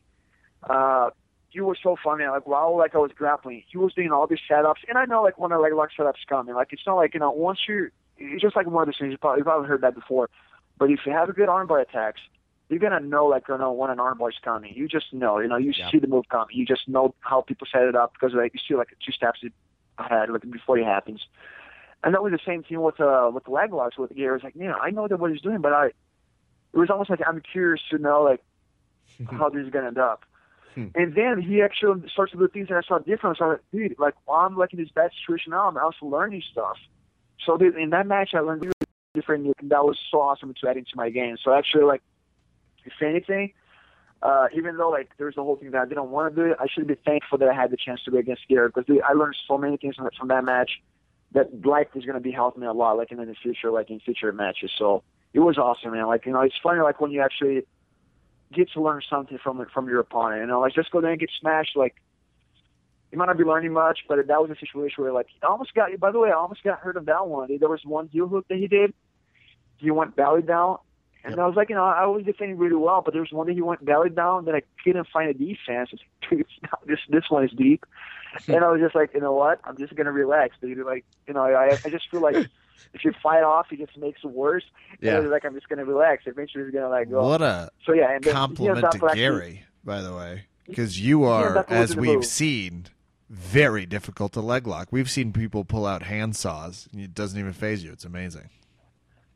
Uh, he was so funny. Like while like I was grappling, he was doing all these setups, and I know like when a leg lock setup's coming. Like it's not like you know once you, it's just like one of those things. You probably, you probably heard that before. But if you have a good armbar attacks, you're gonna know like you know when an armbar's coming. You just know. You know you yeah. see the move coming. You just know how people set it up because like you see like two steps ahead like before it happens. And that was the same thing with uh with leg locks with Garry. It's like you know I know that what he's doing, but I. It was almost like I'm curious to know like how this is gonna end up. And then he actually starts to do things that I saw different. So I'm like, dude, like I'm like in this bad situation now, I'm also learning stuff. So dude, in that match I learned really different and that was so awesome to add into my game. So actually like if anything, uh, even though like there's the whole thing that I didn't want to do, I should be thankful that I had the chance to go against Garry because dude, I learned so many things from, from that match that life is gonna be helping me a lot, like in the future, like in future matches. So it was awesome, man. Like, you know, it's funny, like, when you actually get to learn something from from your opponent. You know, like, just go there and get smashed. Like, you might not be learning much, but that was a situation where, like, I almost got, by the way, I almost got hurt on that one. There was one heel hook that he did. He went belly down. And yep. I was like, you know, I was defending really well, but there was one that he went belly down that I couldn't find a defense. It's like, dude, this, this one is deep. And I was just like, you know what? I'm just going to relax. Dude. Like, you know, I, I just feel like if you fight off, it just makes it worse. Yeah. And I was like, I'm just going to relax. Eventually, it's going to like go. What a so, yeah, and then, compliment to Garry, by the way, because you are, as we've seen, very difficult to leg lock. We've seen people pull out handsaws, and it doesn't even faze you. It's amazing.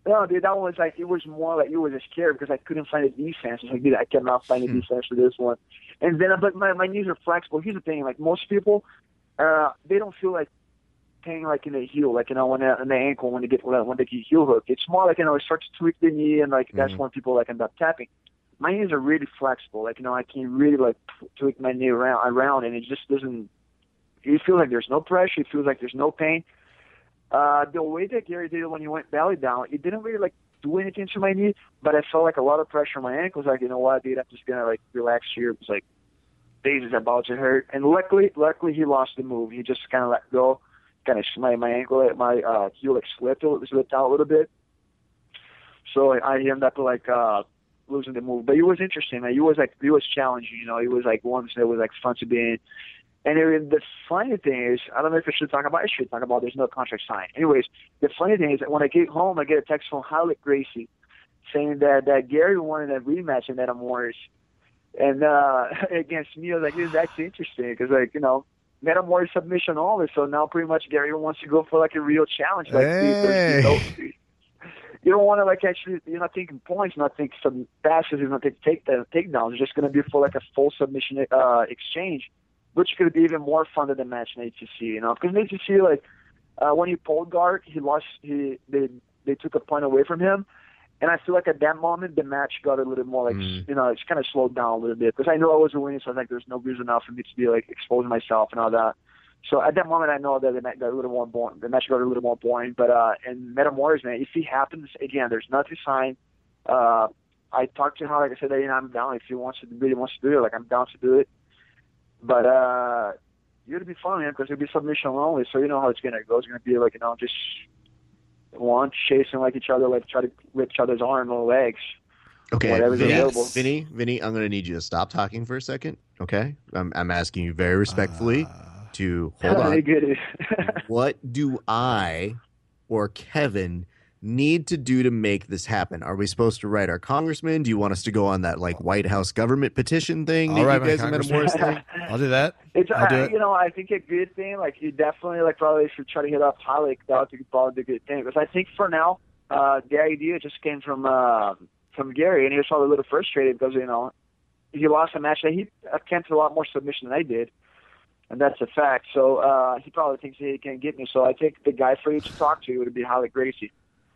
No, dude, that one was like, it was more like, it was scared because I couldn't find a defense. I was like, dude, I cannot find a defense for this one. And then I'm like, my, my knees are flexible. Here's the thing, like, most people, uh, they don't feel like pain, like, in the heel, like, you know, when in the ankle, when they get, when they get heel hooked. It's more like, you know, it starts to tweak the knee, and, like, that's mm-hmm. when people, like, end up tapping. My knees are really flexible. Like, you know, I can really, like, tweak my knee around, around and it just doesn't, you feel like there's no pressure. It feels like there's no pain. Uh, the way that Garry did it when he went belly down, it didn't really, like, do anything to my knee, but I felt, like, a lot of pressure on my ankles. Like, you know what, dude, I'm just going to, like, relax here. It was, like, this is about to hurt. And luckily, luckily he lost the move. He just kind of let go, kind of my, my ankle, my uh, heel, like, slipped, slipped out a little bit. So I ended up, like, uh, losing the move. But it was interesting. Like, it was, like, it was challenging, you know. It was, like, one that was, like, fun to be in. And it, the funny thing is, I don't know if I should talk about it. I should talk about it. There's no contract signed. Anyways, the funny thing is that when I get home, I get a text from Holly Gracie saying that, that Garry wanted a rematch in Metamoris. And uh, against me, I was like, this is actually interesting because, like, you know, Metamoris submission only. So now pretty much Garry wants to go for, like, a real challenge. Like, hey. Dude, you, know, you don't want to, like, actually, you're not thinking points, not thinking some passes, you're not thinking take, takedowns. It's just going to be for, like, a full submission uh, exchange. Which could be even more fun than the match in A D C C, you know? Because in A D C C, like, uh, when he pulled guard, he lost. He they they took a point away from him, and I feel like at that moment the match got a little more like mm. you know it's kind of slowed down a little bit because I know I was winning, so I was like, there's no reason now for me to be like exposing myself and all that. So at that moment, I know that the match got a little more boring. The match got a little more boring. But uh, and Metamoris, man, if he happens again, there's nothing signed. Uh, I talked to him, like I said, you know, I'm down if he wants to really wants to do it. Like I'm down to do it. But uh, it'll be fun, man, because it'll be submission only, so you know how it's gonna go. It's gonna be like you know, just one chasing like each other, like try to rip each other's arm or legs. Okay, whatever's yes. available. Vinny, Vinny, I'm gonna need you to stop talking for a second. Okay, I'm I'm asking you very respectfully uh, to hold on. What do I or Kevin need to do to make this happen? Are we supposed to write our congressman? Do you want us to go on that like White House government petition thing? All right, you guys Metamoris thing? I'll do that. It's I'll do uh, it. You know, I think a good thing, like you definitely like probably should try to hit up Holly. That would be probably a good thing. Because I think for now, uh, the idea just came from uh, from Garry, and he was probably a little frustrated because, you know, he lost a match that he attempted a lot more submission than I did. And that's a fact. So uh, he probably thinks he can't get me. So I think the guy for you to talk to would be Holly Gracie.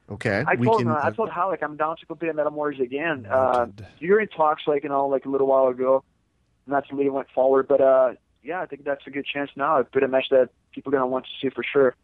Okay. I told him, uh, I told Holly, I'm down to compete at Metamoris again. Uh, you're in talks, like, you know, like a little while ago. And that's when it went forward. But, uh, yeah, I think that's a good chance now. I put a match that people are going to want to see for sure.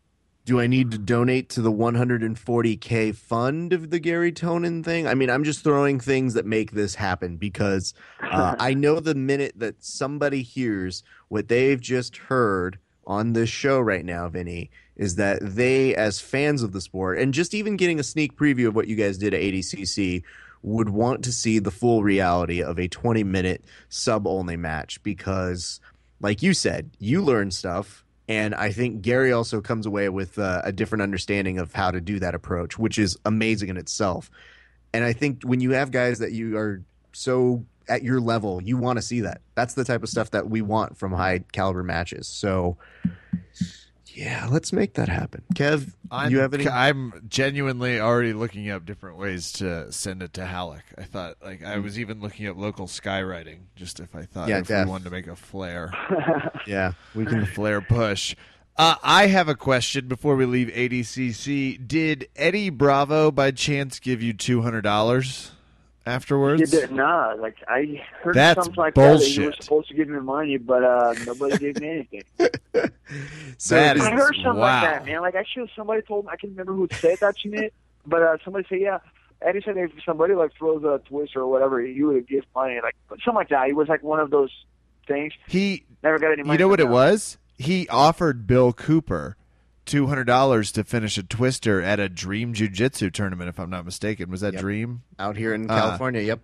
Do I need to donate to the one hundred forty K fund of the Garry Tonon thing? I mean, I'm just throwing things that make this happen because uh, I know the minute that somebody hears what they've just heard on this show right now, Vinny, is that they, as fans of the sport, and just even getting a sneak preview of what you guys did at A D C C, would want to see the full reality of a twenty-minute sub-only match because, like you said, you learn stuff. And I think Garry also comes away with uh, a different understanding of how to do that approach, which is amazing in itself. And I think when you have guys that you are so at your level, you want to see that. That's the type of stuff that we want from high caliber matches. So, yeah, let's make that happen. Kev, I'm, you have any? I'm genuinely already looking up different ways to send it to Halleck. I thought, like, I was even looking up local skywriting, just if I thought yeah, if def. we wanted to make a flare. Yeah, we can flare push. Uh, I have a question before we leave A D C C. Did Eddie Bravo by chance give you two hundred dollars afterwards? He did not. Like, I heard That's something like bullshit. that. You were supposed to give me money, but uh, nobody gave me anything. So that I is, heard something wow. like that, man. Like, actually, somebody told me, I can't remember who said that to me, but uh, somebody said, yeah. Eddie said if somebody, like, throws a twist or whatever, you would give money. Like, something like that. It was, like, one of those things. He never got any money. You know what that. it was? He offered Bill Cooper two hundred dollars to finish a twister at a Dream Jiu-Jitsu tournament, if I'm not mistaken. Was that yep. Dream? Out here in California, uh, yep.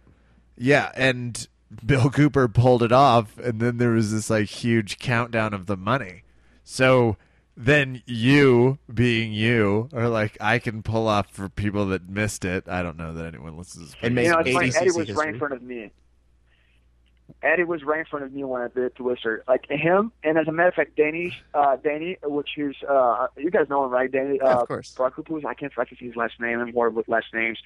Yeah, and Bill Cooper pulled it off, and then there was this, like, huge countdown of the money. So then you, being you, are like, I can pull off for people that missed it. I don't know that anyone listens. And you know, it's funny, Eddie was right in front of me. Eddie was right in front of me when I did Twister. Like him, and as a matter of fact, Danny, uh, Danny, which is, uh, you guys know him, right? Danny, uh, yeah, of course. Brock Hoopers, I can't fucking see his last name. I'm horrible with last names.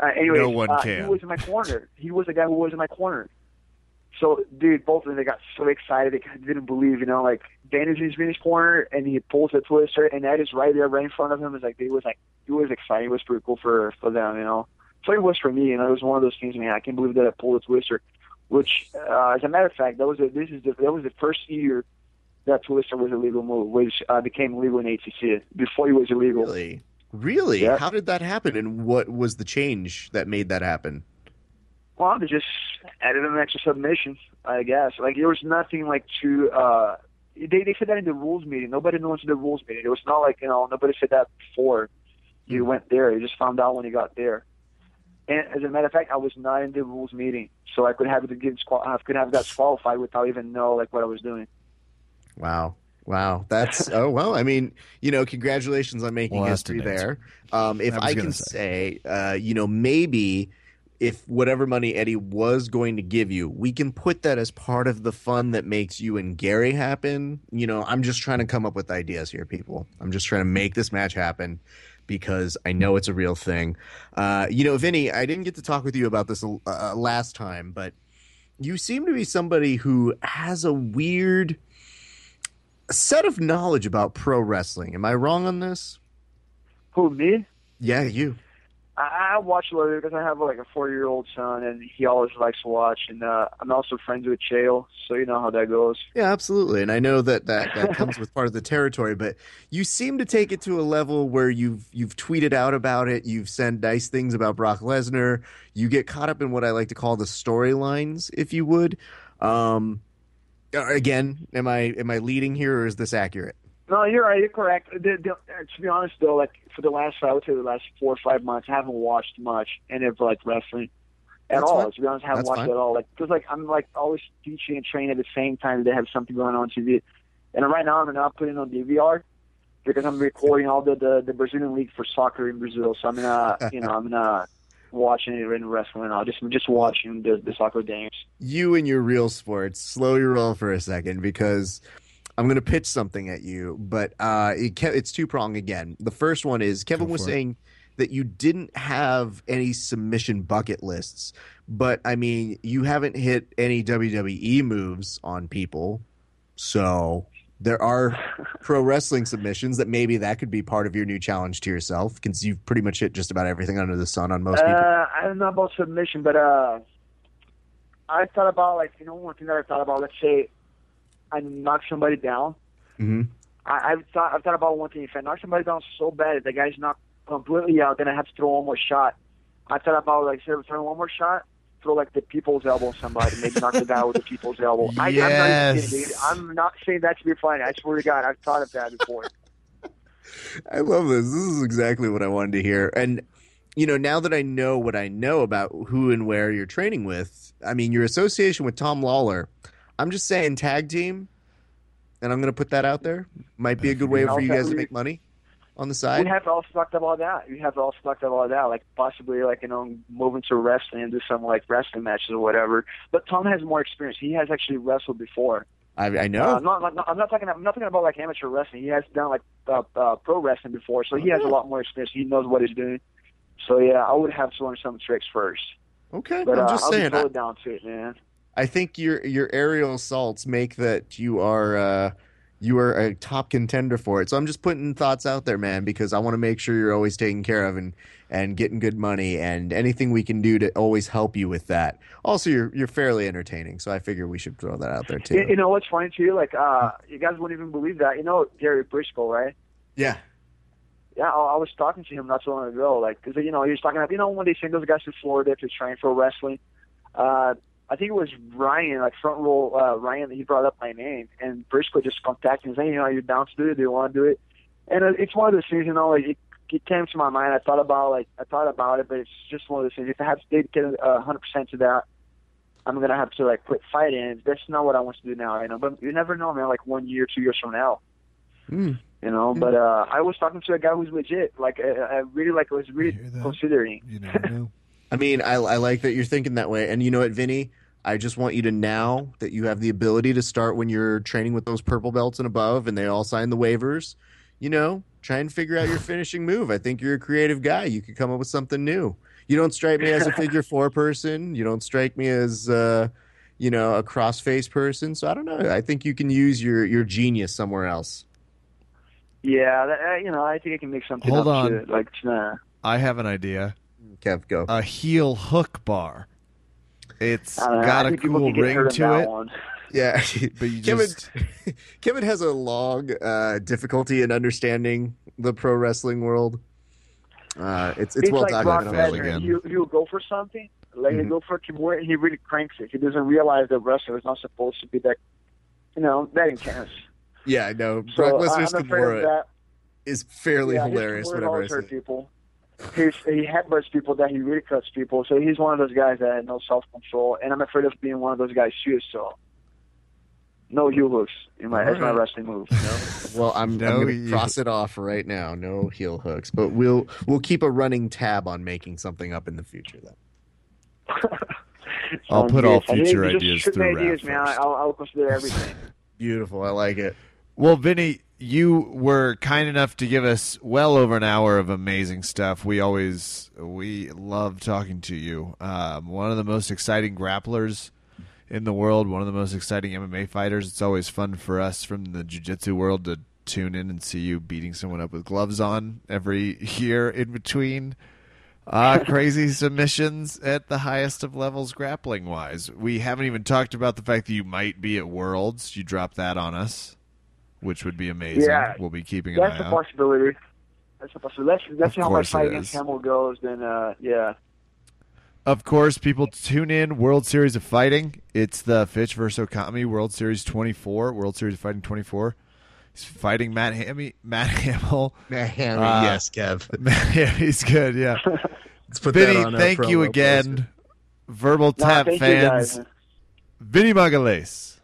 Uh, anyway, no one uh, can. He was in my corner. He was the guy who was in my corner. So, dude, both of them, they got so excited. They kind of didn't believe, you know, like, Danny's in his corner, and he pulls the Twister, and Eddie's right there, right in front of him. It's like, it was like, it was exciting. It was pretty cool for, for them, you know. So it was for me, you know. It was one of those things, man, I can't believe that I pulled the Twister. Which, uh, as a matter of fact, that was a, this is the, that was the first year that Twister was a legal move, which uh, became legal in A T C. Before it was illegal. Really? Really? Yeah. How did that happen, and what was the change that made that happen? Well, they just added an extra submission, I guess. Like, there was nothing like to uh, – they, they said that in the rules meeting. Nobody knows the rules meeting. It was not like, you know, nobody said that before you went there. You just found out when you got there. And as a matter of fact, I was not in the rules meeting, so I could have to get I could have got disqualified without even know like what I was doing. Wow, wow, that's oh well. I mean, you know, congratulations on making well, history there. Um, if I, I can say, say uh, you know, maybe if whatever money Eddie was going to give you, we can put that as part of the fun that makes you and Garry happen. You know, I'm just trying to come up with ideas here, people. I'm just trying to make this match happen, because I know it's a real thing. Uh, you know, Vinny, I didn't get to talk with you about this uh, last time, but you seem to be somebody who has a weird set of knowledge about pro wrestling. Am I wrong on this? Who, me? Yeah, you. I, I watch a lot because I have like a four-year-old son, and he always likes to watch. And uh, I'm also friends with Chael, so you know how that goes. Yeah, absolutely. And I know that that, that comes with part of the territory. But you seem to take it to a level where you've you've tweeted out about it. You've said nice things about Brock Lesnar. You get caught up in what I like to call the storylines, if you would. Um, again, am I am I leading here, or is this accurate? No, you're right. You're correct. The, the, to be honest, though, like for the last, I would say the last four or five months, I haven't watched much any of like wrestling at That's all. Fine. To be honest, I haven't That's watched fine. It at all. Like, because like I'm like always teaching and training at the same time. They have something going on T V, and right now I'm not putting on D V R. because I'm recording all the, the, the Brazilian league for soccer in Brazil. So I'm gonna, you know, I'm gonna watching it in wrestling and all. Just just watching the, the soccer games. You and your real sports. Slow your roll for a second, because I'm going to pitch something at you, but uh, it, it's two-pronged again. The first one is Kevin was it. saying that you didn't have any submission bucket lists, but, I mean, you haven't hit any W W E moves on people, so there are pro wrestling submissions that maybe that could be part of your new challenge to yourself, because you've pretty much hit just about everything under the sun on most uh, people. I don't know about submission, but uh, I thought about, like, you know, one thing that I thought about, let's say, I knock somebody down. Mm-hmm. I, I've thought I've thought about one thing. If I knock somebody down so bad, if the guy's not completely out, then I have to throw one more shot. I thought about, like, instead of throwing one more shot, throw, like, the people's elbow on somebody, maybe knock the guy with the people's elbow. Yes. I, I'm, not kidding, I'm not saying that to be funny. I swear to God, I've thought of that before. I love this. This is exactly what I wanted to hear. And, you know, now that I know what I know about who and where you're training with, I mean, your association with Tom Lawler, I'm just saying tag team, and I'm going to put that out there. Might be a good way for you guys to make money on the side. We have also talked about that. We have also talked about that, like possibly, like, you know, moving to wrestling and do some, like, wrestling matches or whatever. But Tom has more experience. He has actually wrestled before. I, I know. Uh, I'm, not, not, I'm not talking. I'm not talking about, like, amateur wrestling. He has done, like, uh, uh, pro wrestling before, so he has a lot more experience. He knows what he's doing. So yeah, I would have to learn some tricks first. Okay, but, I'm uh, just I'll saying. I'll be down to it, man. I think your your aerial assaults make that you are uh, you are a top contender for it. So I'm just putting thoughts out there, man, because I want to make sure you're always taken care of and, and getting good money, and anything we can do to always help you with that. Also, you're you're fairly entertaining, so I figure we should throw that out there too. You, you know what's funny too? Like uh, you guys wouldn't even believe that. You know Gary Briscoe, right? Yeah. Yeah, I, I was talking to him not so long ago. Like, cause, you know, he was talking about, you know, when they send those guys to Florida to train for wrestling. Uh, I think it was Ryan, like front row uh, Ryan, that he brought up my name, and Briscoe just contacted me saying, you know, are you down to do it? Do you want to do it? And it's one of those things, you know, like it, it came to my mind. I thought about, like, I thought about it, but it's just one of those things. If I have to dedicate a hundred percent to that, I'm gonna have to, like, quit fighting. That's not what I want to do now, you know. But you never know, man. Like one year, two years from now, mm. you know. Yeah. But uh, I was talking to a guy who's legit. Like I, I really, like, was really considering. You never know. I mean, I, I like that you're thinking that way. And you know what, Vinny? I just want you to, now that you have the ability to start when you're training with those purple belts and above, and they all sign the waivers, you know, try and figure out your finishing move. I think you're a creative guy. You could come up with something new. You don't strike me as a figure four person. You don't strike me as, uh, you know, a crossface person. So I don't know. I think you can use your, your genius somewhere else. Yeah, that, you know, I think I can make something Hold up on. To it. Like, uh... I have an idea. Kev, go. A heel hook bar. It's uh, got a cool ring to it. One. Yeah. But you Kevin, just... Kevin has a long uh, difficulty in understanding the pro wrestling world. Uh, it's it's, it's well like documented. You you go for something, like mm-hmm. you go for a Kimura, and he really cranks it. He doesn't realize that wrestling is not supposed to be that, you know, that intense. Yeah, I know. So, Brock Lesnar's Kimura is fairly yeah, hilarious. Whatever I say. People. He's, he headbutts people that he really cuts people, so he's one of those guys that had no self-control, and I'm afraid of being one of those guys too, so no heel hooks. In my, that's my wrestling move. No. Well, I'm, no I'm going to cross it off right now. No heel hooks, but we'll we'll keep a running tab on making something up in the future, though. I'll put good. all future I mean, ideas through ideas, man. I'll, I'll consider everything. Beautiful. I like it. Well, Vinny, you were kind enough to give us well over an hour of amazing stuff. We always we love talking to you. Um, one of the most exciting grapplers in the world, one of the most exciting M M A fighters. It's always fun for us from the jiu-jitsu world to tune in and see you beating someone up with gloves on every year in between. Uh, crazy submissions at the highest of levels grappling-wise. We haven't even talked about the fact that you might be at Worlds. You dropped that on us, which would be amazing. Yeah, we'll be keeping an eye out. That's a possibility. That's a possibility. Let's, let's see how my fight against Hamill goes. Then, uh, yeah. Of course, people, tune in. World Series of Fighting. It's the Fitch versus Okami World Series twenty-four. World Series of Fighting twenty-four. He's fighting Matt Hammy, Matt Hamill. Matt Hamill. Uh, yes, Kev. Matt Hammy's good. Yeah. Let's put Vinny, that on thank promo, you again, please. Verbal no, Tap fans. Guys, Vinny Magalhães.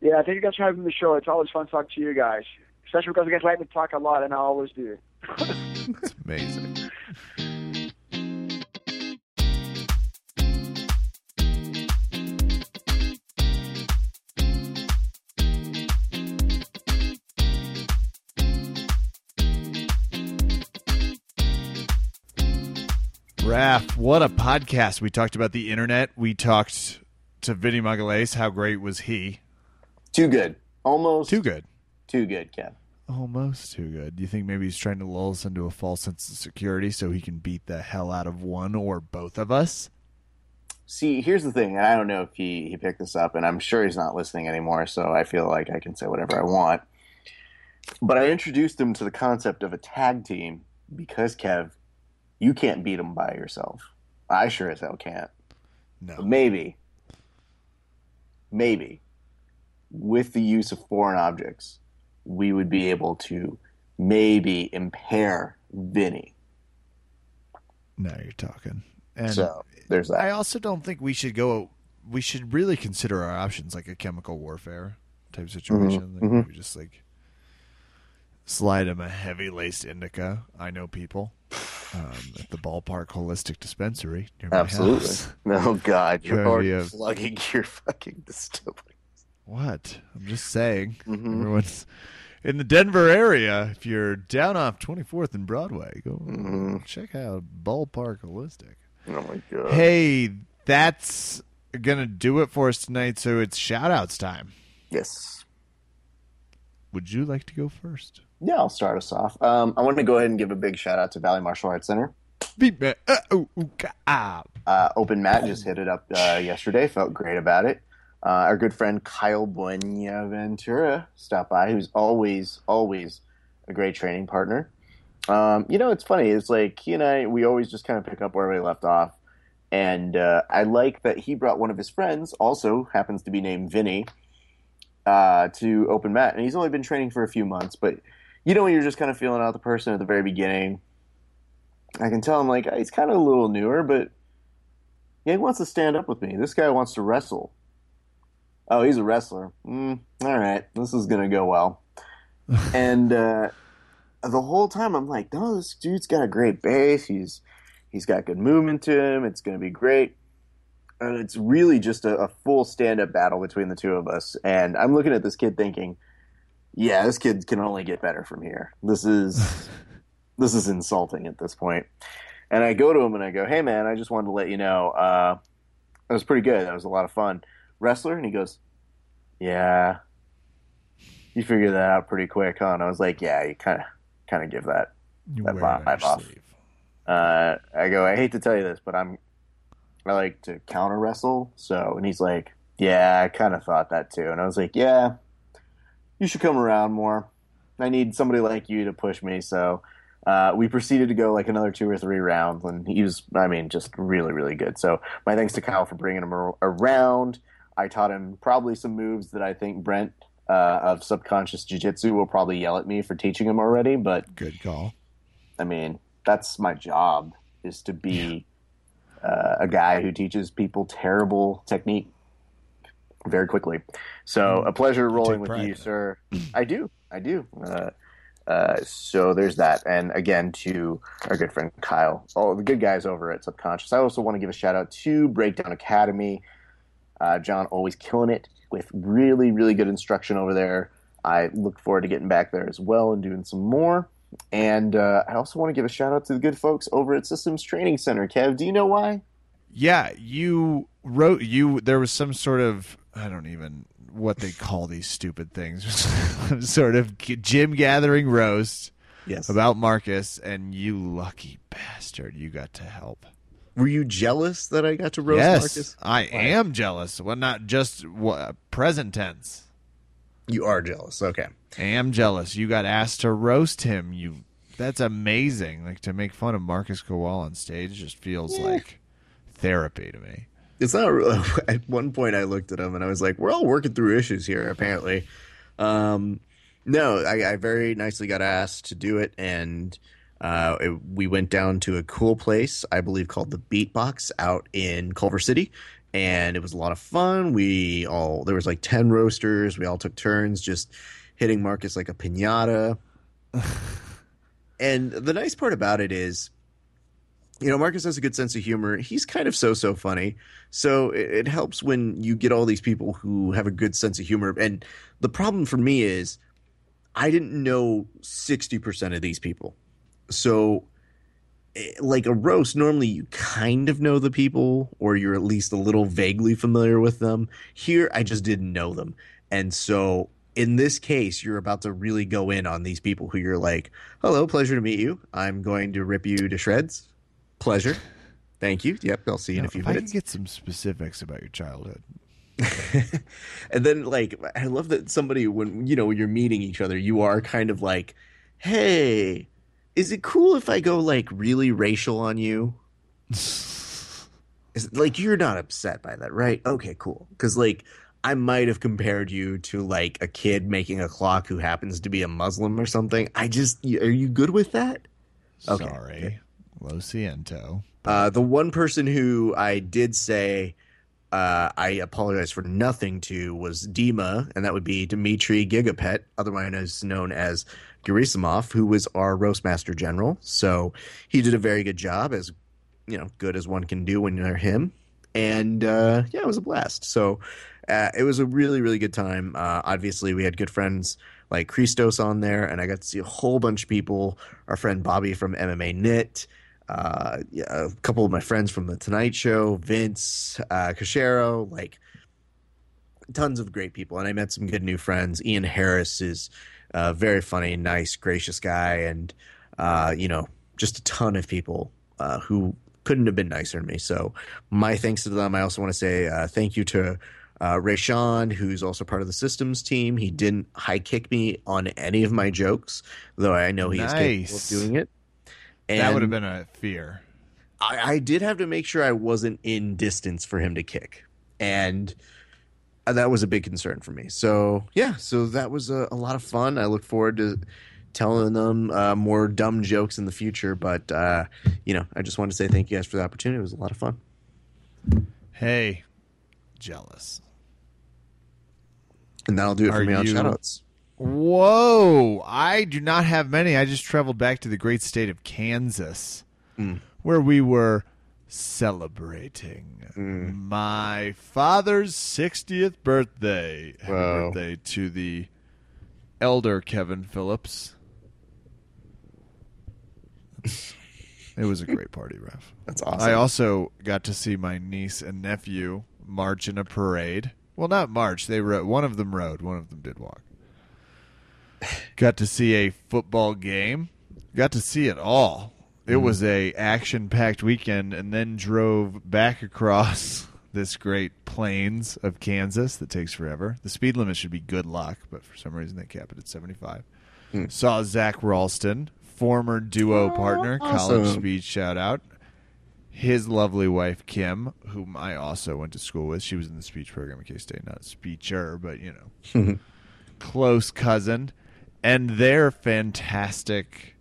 Yeah, thank you guys for having me on the show. It's always fun to talk to you guys. especially because I guess I like to talk a lot, and I always do. It's amazing. Raph, what a podcast. We talked about the internet. We talked to Vinny Magalhães. How great was he? Too good. Almost. Too good. Too good, Kev. Almost too good. Do you think maybe he's trying to lull us into a false sense of security so he can beat the hell out of one or both of us? See, here's the thing. I don't know if he, he picked this up, and I'm sure he's not listening anymore, so I feel like I can say whatever I want. But I introduced him to the concept of a tag team because, Kev, you can't beat him by yourself. I sure as hell can't. No. But maybe. Maybe. With the use of foreign objects, we would be able to maybe impair Vinny. Now you're talking. And so, there's that. I also don't think we should go... We should really consider our options like a chemical warfare type situation. Mm-hmm. Like mm-hmm. We just like slide him a heavy-laced indica. I know people. Um, at the ballpark holistic dispensary near my Absolutely. House. Oh God, you're already you slugging your fucking distilleries. What? I'm just saying. Mm-hmm. Everyone's in the Denver area. If you're down off twenty-fourth and Broadway, go mm-hmm. check out Ballpark Holistic. Oh my God. Hey, that's gonna do it for us tonight. So it's shout outs time. Yes. Would you like to go first? Yeah, I'll start us off. Um, I want to go ahead and give a big shout-out to Valley Martial Arts Center. Uh, Open Matt just hit it up uh, yesterday. Felt great about it. Uh, our good friend Kyle Buenaventura stopped by, who's always, always a great training partner. Um, you know, it's funny. It's like he and I, we always just kind of pick up where we left off. And uh, I like that he brought one of his friends, also happens to be named Vinny, uh, to Open Matt. And he's only been training for a few months, but... You know, when you're just kind of feeling out the person at the very beginning, I can tell him, like, he's kind of a little newer, but yeah, he wants to stand up with me. This guy wants to wrestle. Oh, he's a wrestler. Mm, all right. This is going to go well. and uh, the whole time I'm like, no, this dude's got a great base. He's He's got good movement to him. It's going to be great. And it's really just a, a full stand-up battle between the two of us. And I'm looking at this kid thinking, yeah, this kid can only get better from here. This is this is insulting at this point. And I go to him and I go, hey, man, I just wanted to let you know uh, that was pretty good. That was a lot of fun. Wrestler? And he goes, yeah, you figured that out pretty quick, huh? And I was like, yeah, you kind of kind of give that, that vibe off. Uh, I go, I hate to tell you this, but I'm I like to counter wrestle. So, and he's like, yeah, I kind of thought that too. And I was like, yeah. You should come around more. I need somebody like you to push me. So uh, we proceeded to go like another two or three rounds. And he was, I mean, just really, really good. So my thanks to Kyle for bringing him around. I taught him probably some moves that I think Brent uh, of Subconscious Jiu-Jitsu will probably yell at me for teaching him already. But good call. I mean, that's my job, is to be uh, a guy who teaches people terrible technique. Very quickly. So a pleasure rolling with you, sir. I do. I do. Uh, uh, so there's that. And again, to our good friend Kyle. Oh, the good guys over at Subconscious. I also want to give a shout out to Breakdown Academy. Uh, John always killing it with really, really good instruction over there. I look forward to getting back there as well and doing some more. And uh, I also want to give a shout out to the good folks over at Systems Training Center. Kev, do you know why? Yeah, you wrote, you, there was some sort of, I don't even what they call these stupid things, sort of gym gathering roast yes. about Marcus, and you lucky bastard, you got to help. Were you jealous that I got to roast yes, Marcus? I wow. am jealous. Well, not just what, present tense. You are jealous. Okay. I am jealous. You got asked to roast him. You, that's amazing. Like, to make fun of Marcus Kowal on stage just feels yeah. like therapy to me. It's not really, at one point I looked at him and I was like, we're all working through issues here, apparently. Um, no, I, I very nicely got asked to do it. And uh, it, we went down to a cool place, I believe called the Beatbox out in Culver City. And it was a lot of fun. We all, there was like ten roasters. We all took turns just hitting Marcus like a piñata. And the nice part about it is, you know, Marcus has a good sense of humor. He's kind of so-so funny. So it, it helps when you get all these people who have a good sense of humor. And the problem for me is I didn't know sixty percent of these people. So like a roast, normally you kind of know the people or you're at least a little vaguely familiar with them. Here, I just didn't know them. And so in this case, you're about to really go in on these people who you're like, hello, pleasure to meet you. I'm going to rip you to shreds. Pleasure. Thank you. Yep, I'll see you now, in a few if minutes. If I can get some specifics about your childhood. And then, like, I love that somebody, when, you know, you're meeting each other, you are kind of like, hey, is it cool if I go, like, really racial on you? Is it, like, you're not upset by that, right? Okay, cool. Because, like, I might have compared you to, like, a kid making a clock who happens to be a Muslim or something. I just, are you good with that? Okay. Sorry. Okay. Lo siento. Uh, the one person who I did say uh, I apologize for nothing to was Dima, and that would be Dmitry Gigapet, otherwise known as Gerasimov, who was our Roastmaster General. So he did a very good job, as you know, good as one can do when you're him. And uh, yeah, it was a blast. So uh, it was a really, really good time. Uh, obviously, we had good friends like Christos on there, and I got to see a whole bunch of people. Our friend Bobby from M M A Knit. Uh, yeah, a couple of my friends from The Tonight Show, Vince, uh, Cachero, like tons of great people. And I met some good new friends. Ian Harris is a very funny, nice, gracious guy. And, uh, you know, just a ton of people uh, who couldn't have been nicer to me. So my thanks to them. I also want to say uh, thank you to uh, Rayshawn, who's also part of the systems team. He didn't high kick me on any of my jokes, though I know he nice. is capable of doing it. And that would have been a fear. I, I did have to make sure I wasn't in distance for him to kick. And that was a big concern for me. So, yeah, so that was a, a lot of fun. I look forward to telling them uh, more dumb jokes in the future. But, uh, you know, I just wanted to say thank you guys for the opportunity. It was a lot of fun. Hey, jealous. And that'll do it for Are me on you- shoutouts. Whoa, I do not have many. I just traveled back to the great state of Kansas, mm. where we were celebrating mm. my father's sixtieth birthday. Happy Whoa. birthday to the elder Kevin Phillips. It was a great party, Raph. That's awesome. I also got to see my niece and nephew march in a parade. Well, not march. They rode. One of them rode. One of them did walk. Got to see a football game. Got to see it all. It was a action-packed weekend, and then drove back across this great plains of Kansas that takes forever. The speed limit should be good luck, but for some reason they cap it at seventy-five. Hmm. Saw Zach Ralston, former duo oh, partner, awesome. College Speed shout-out. His lovely wife, Kim, whom I also went to school with. She was in the speech program at K-State, not speecher, but, you know. Close cousin. And their fantastic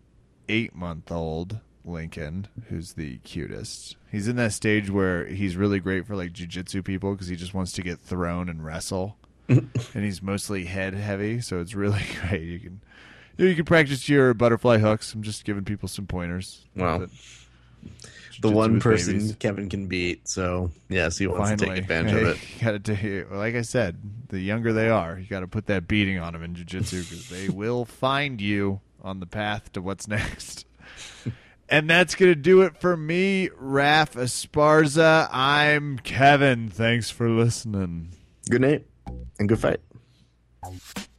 eight-month-old Lincoln, who's the cutest. He's in that stage where he's really great for, like, jiu-jitsu people because he just wants to get thrown and wrestle. And he's mostly head-heavy, so it's really great. You can you can practice your butterfly hooks. I'm just giving people some pointers. Wow. The one person babies. Kevin can beat, so, yes, he wants Finally. to take advantage hey, of it. You gotta do, like I said, the younger they are, you got to put that beating on them in jiu-jitsu because they will find you on the path to what's next. And that's going to do it for me, Raph Esparza. I'm Kevin. Thanks for listening. Good night and good fight.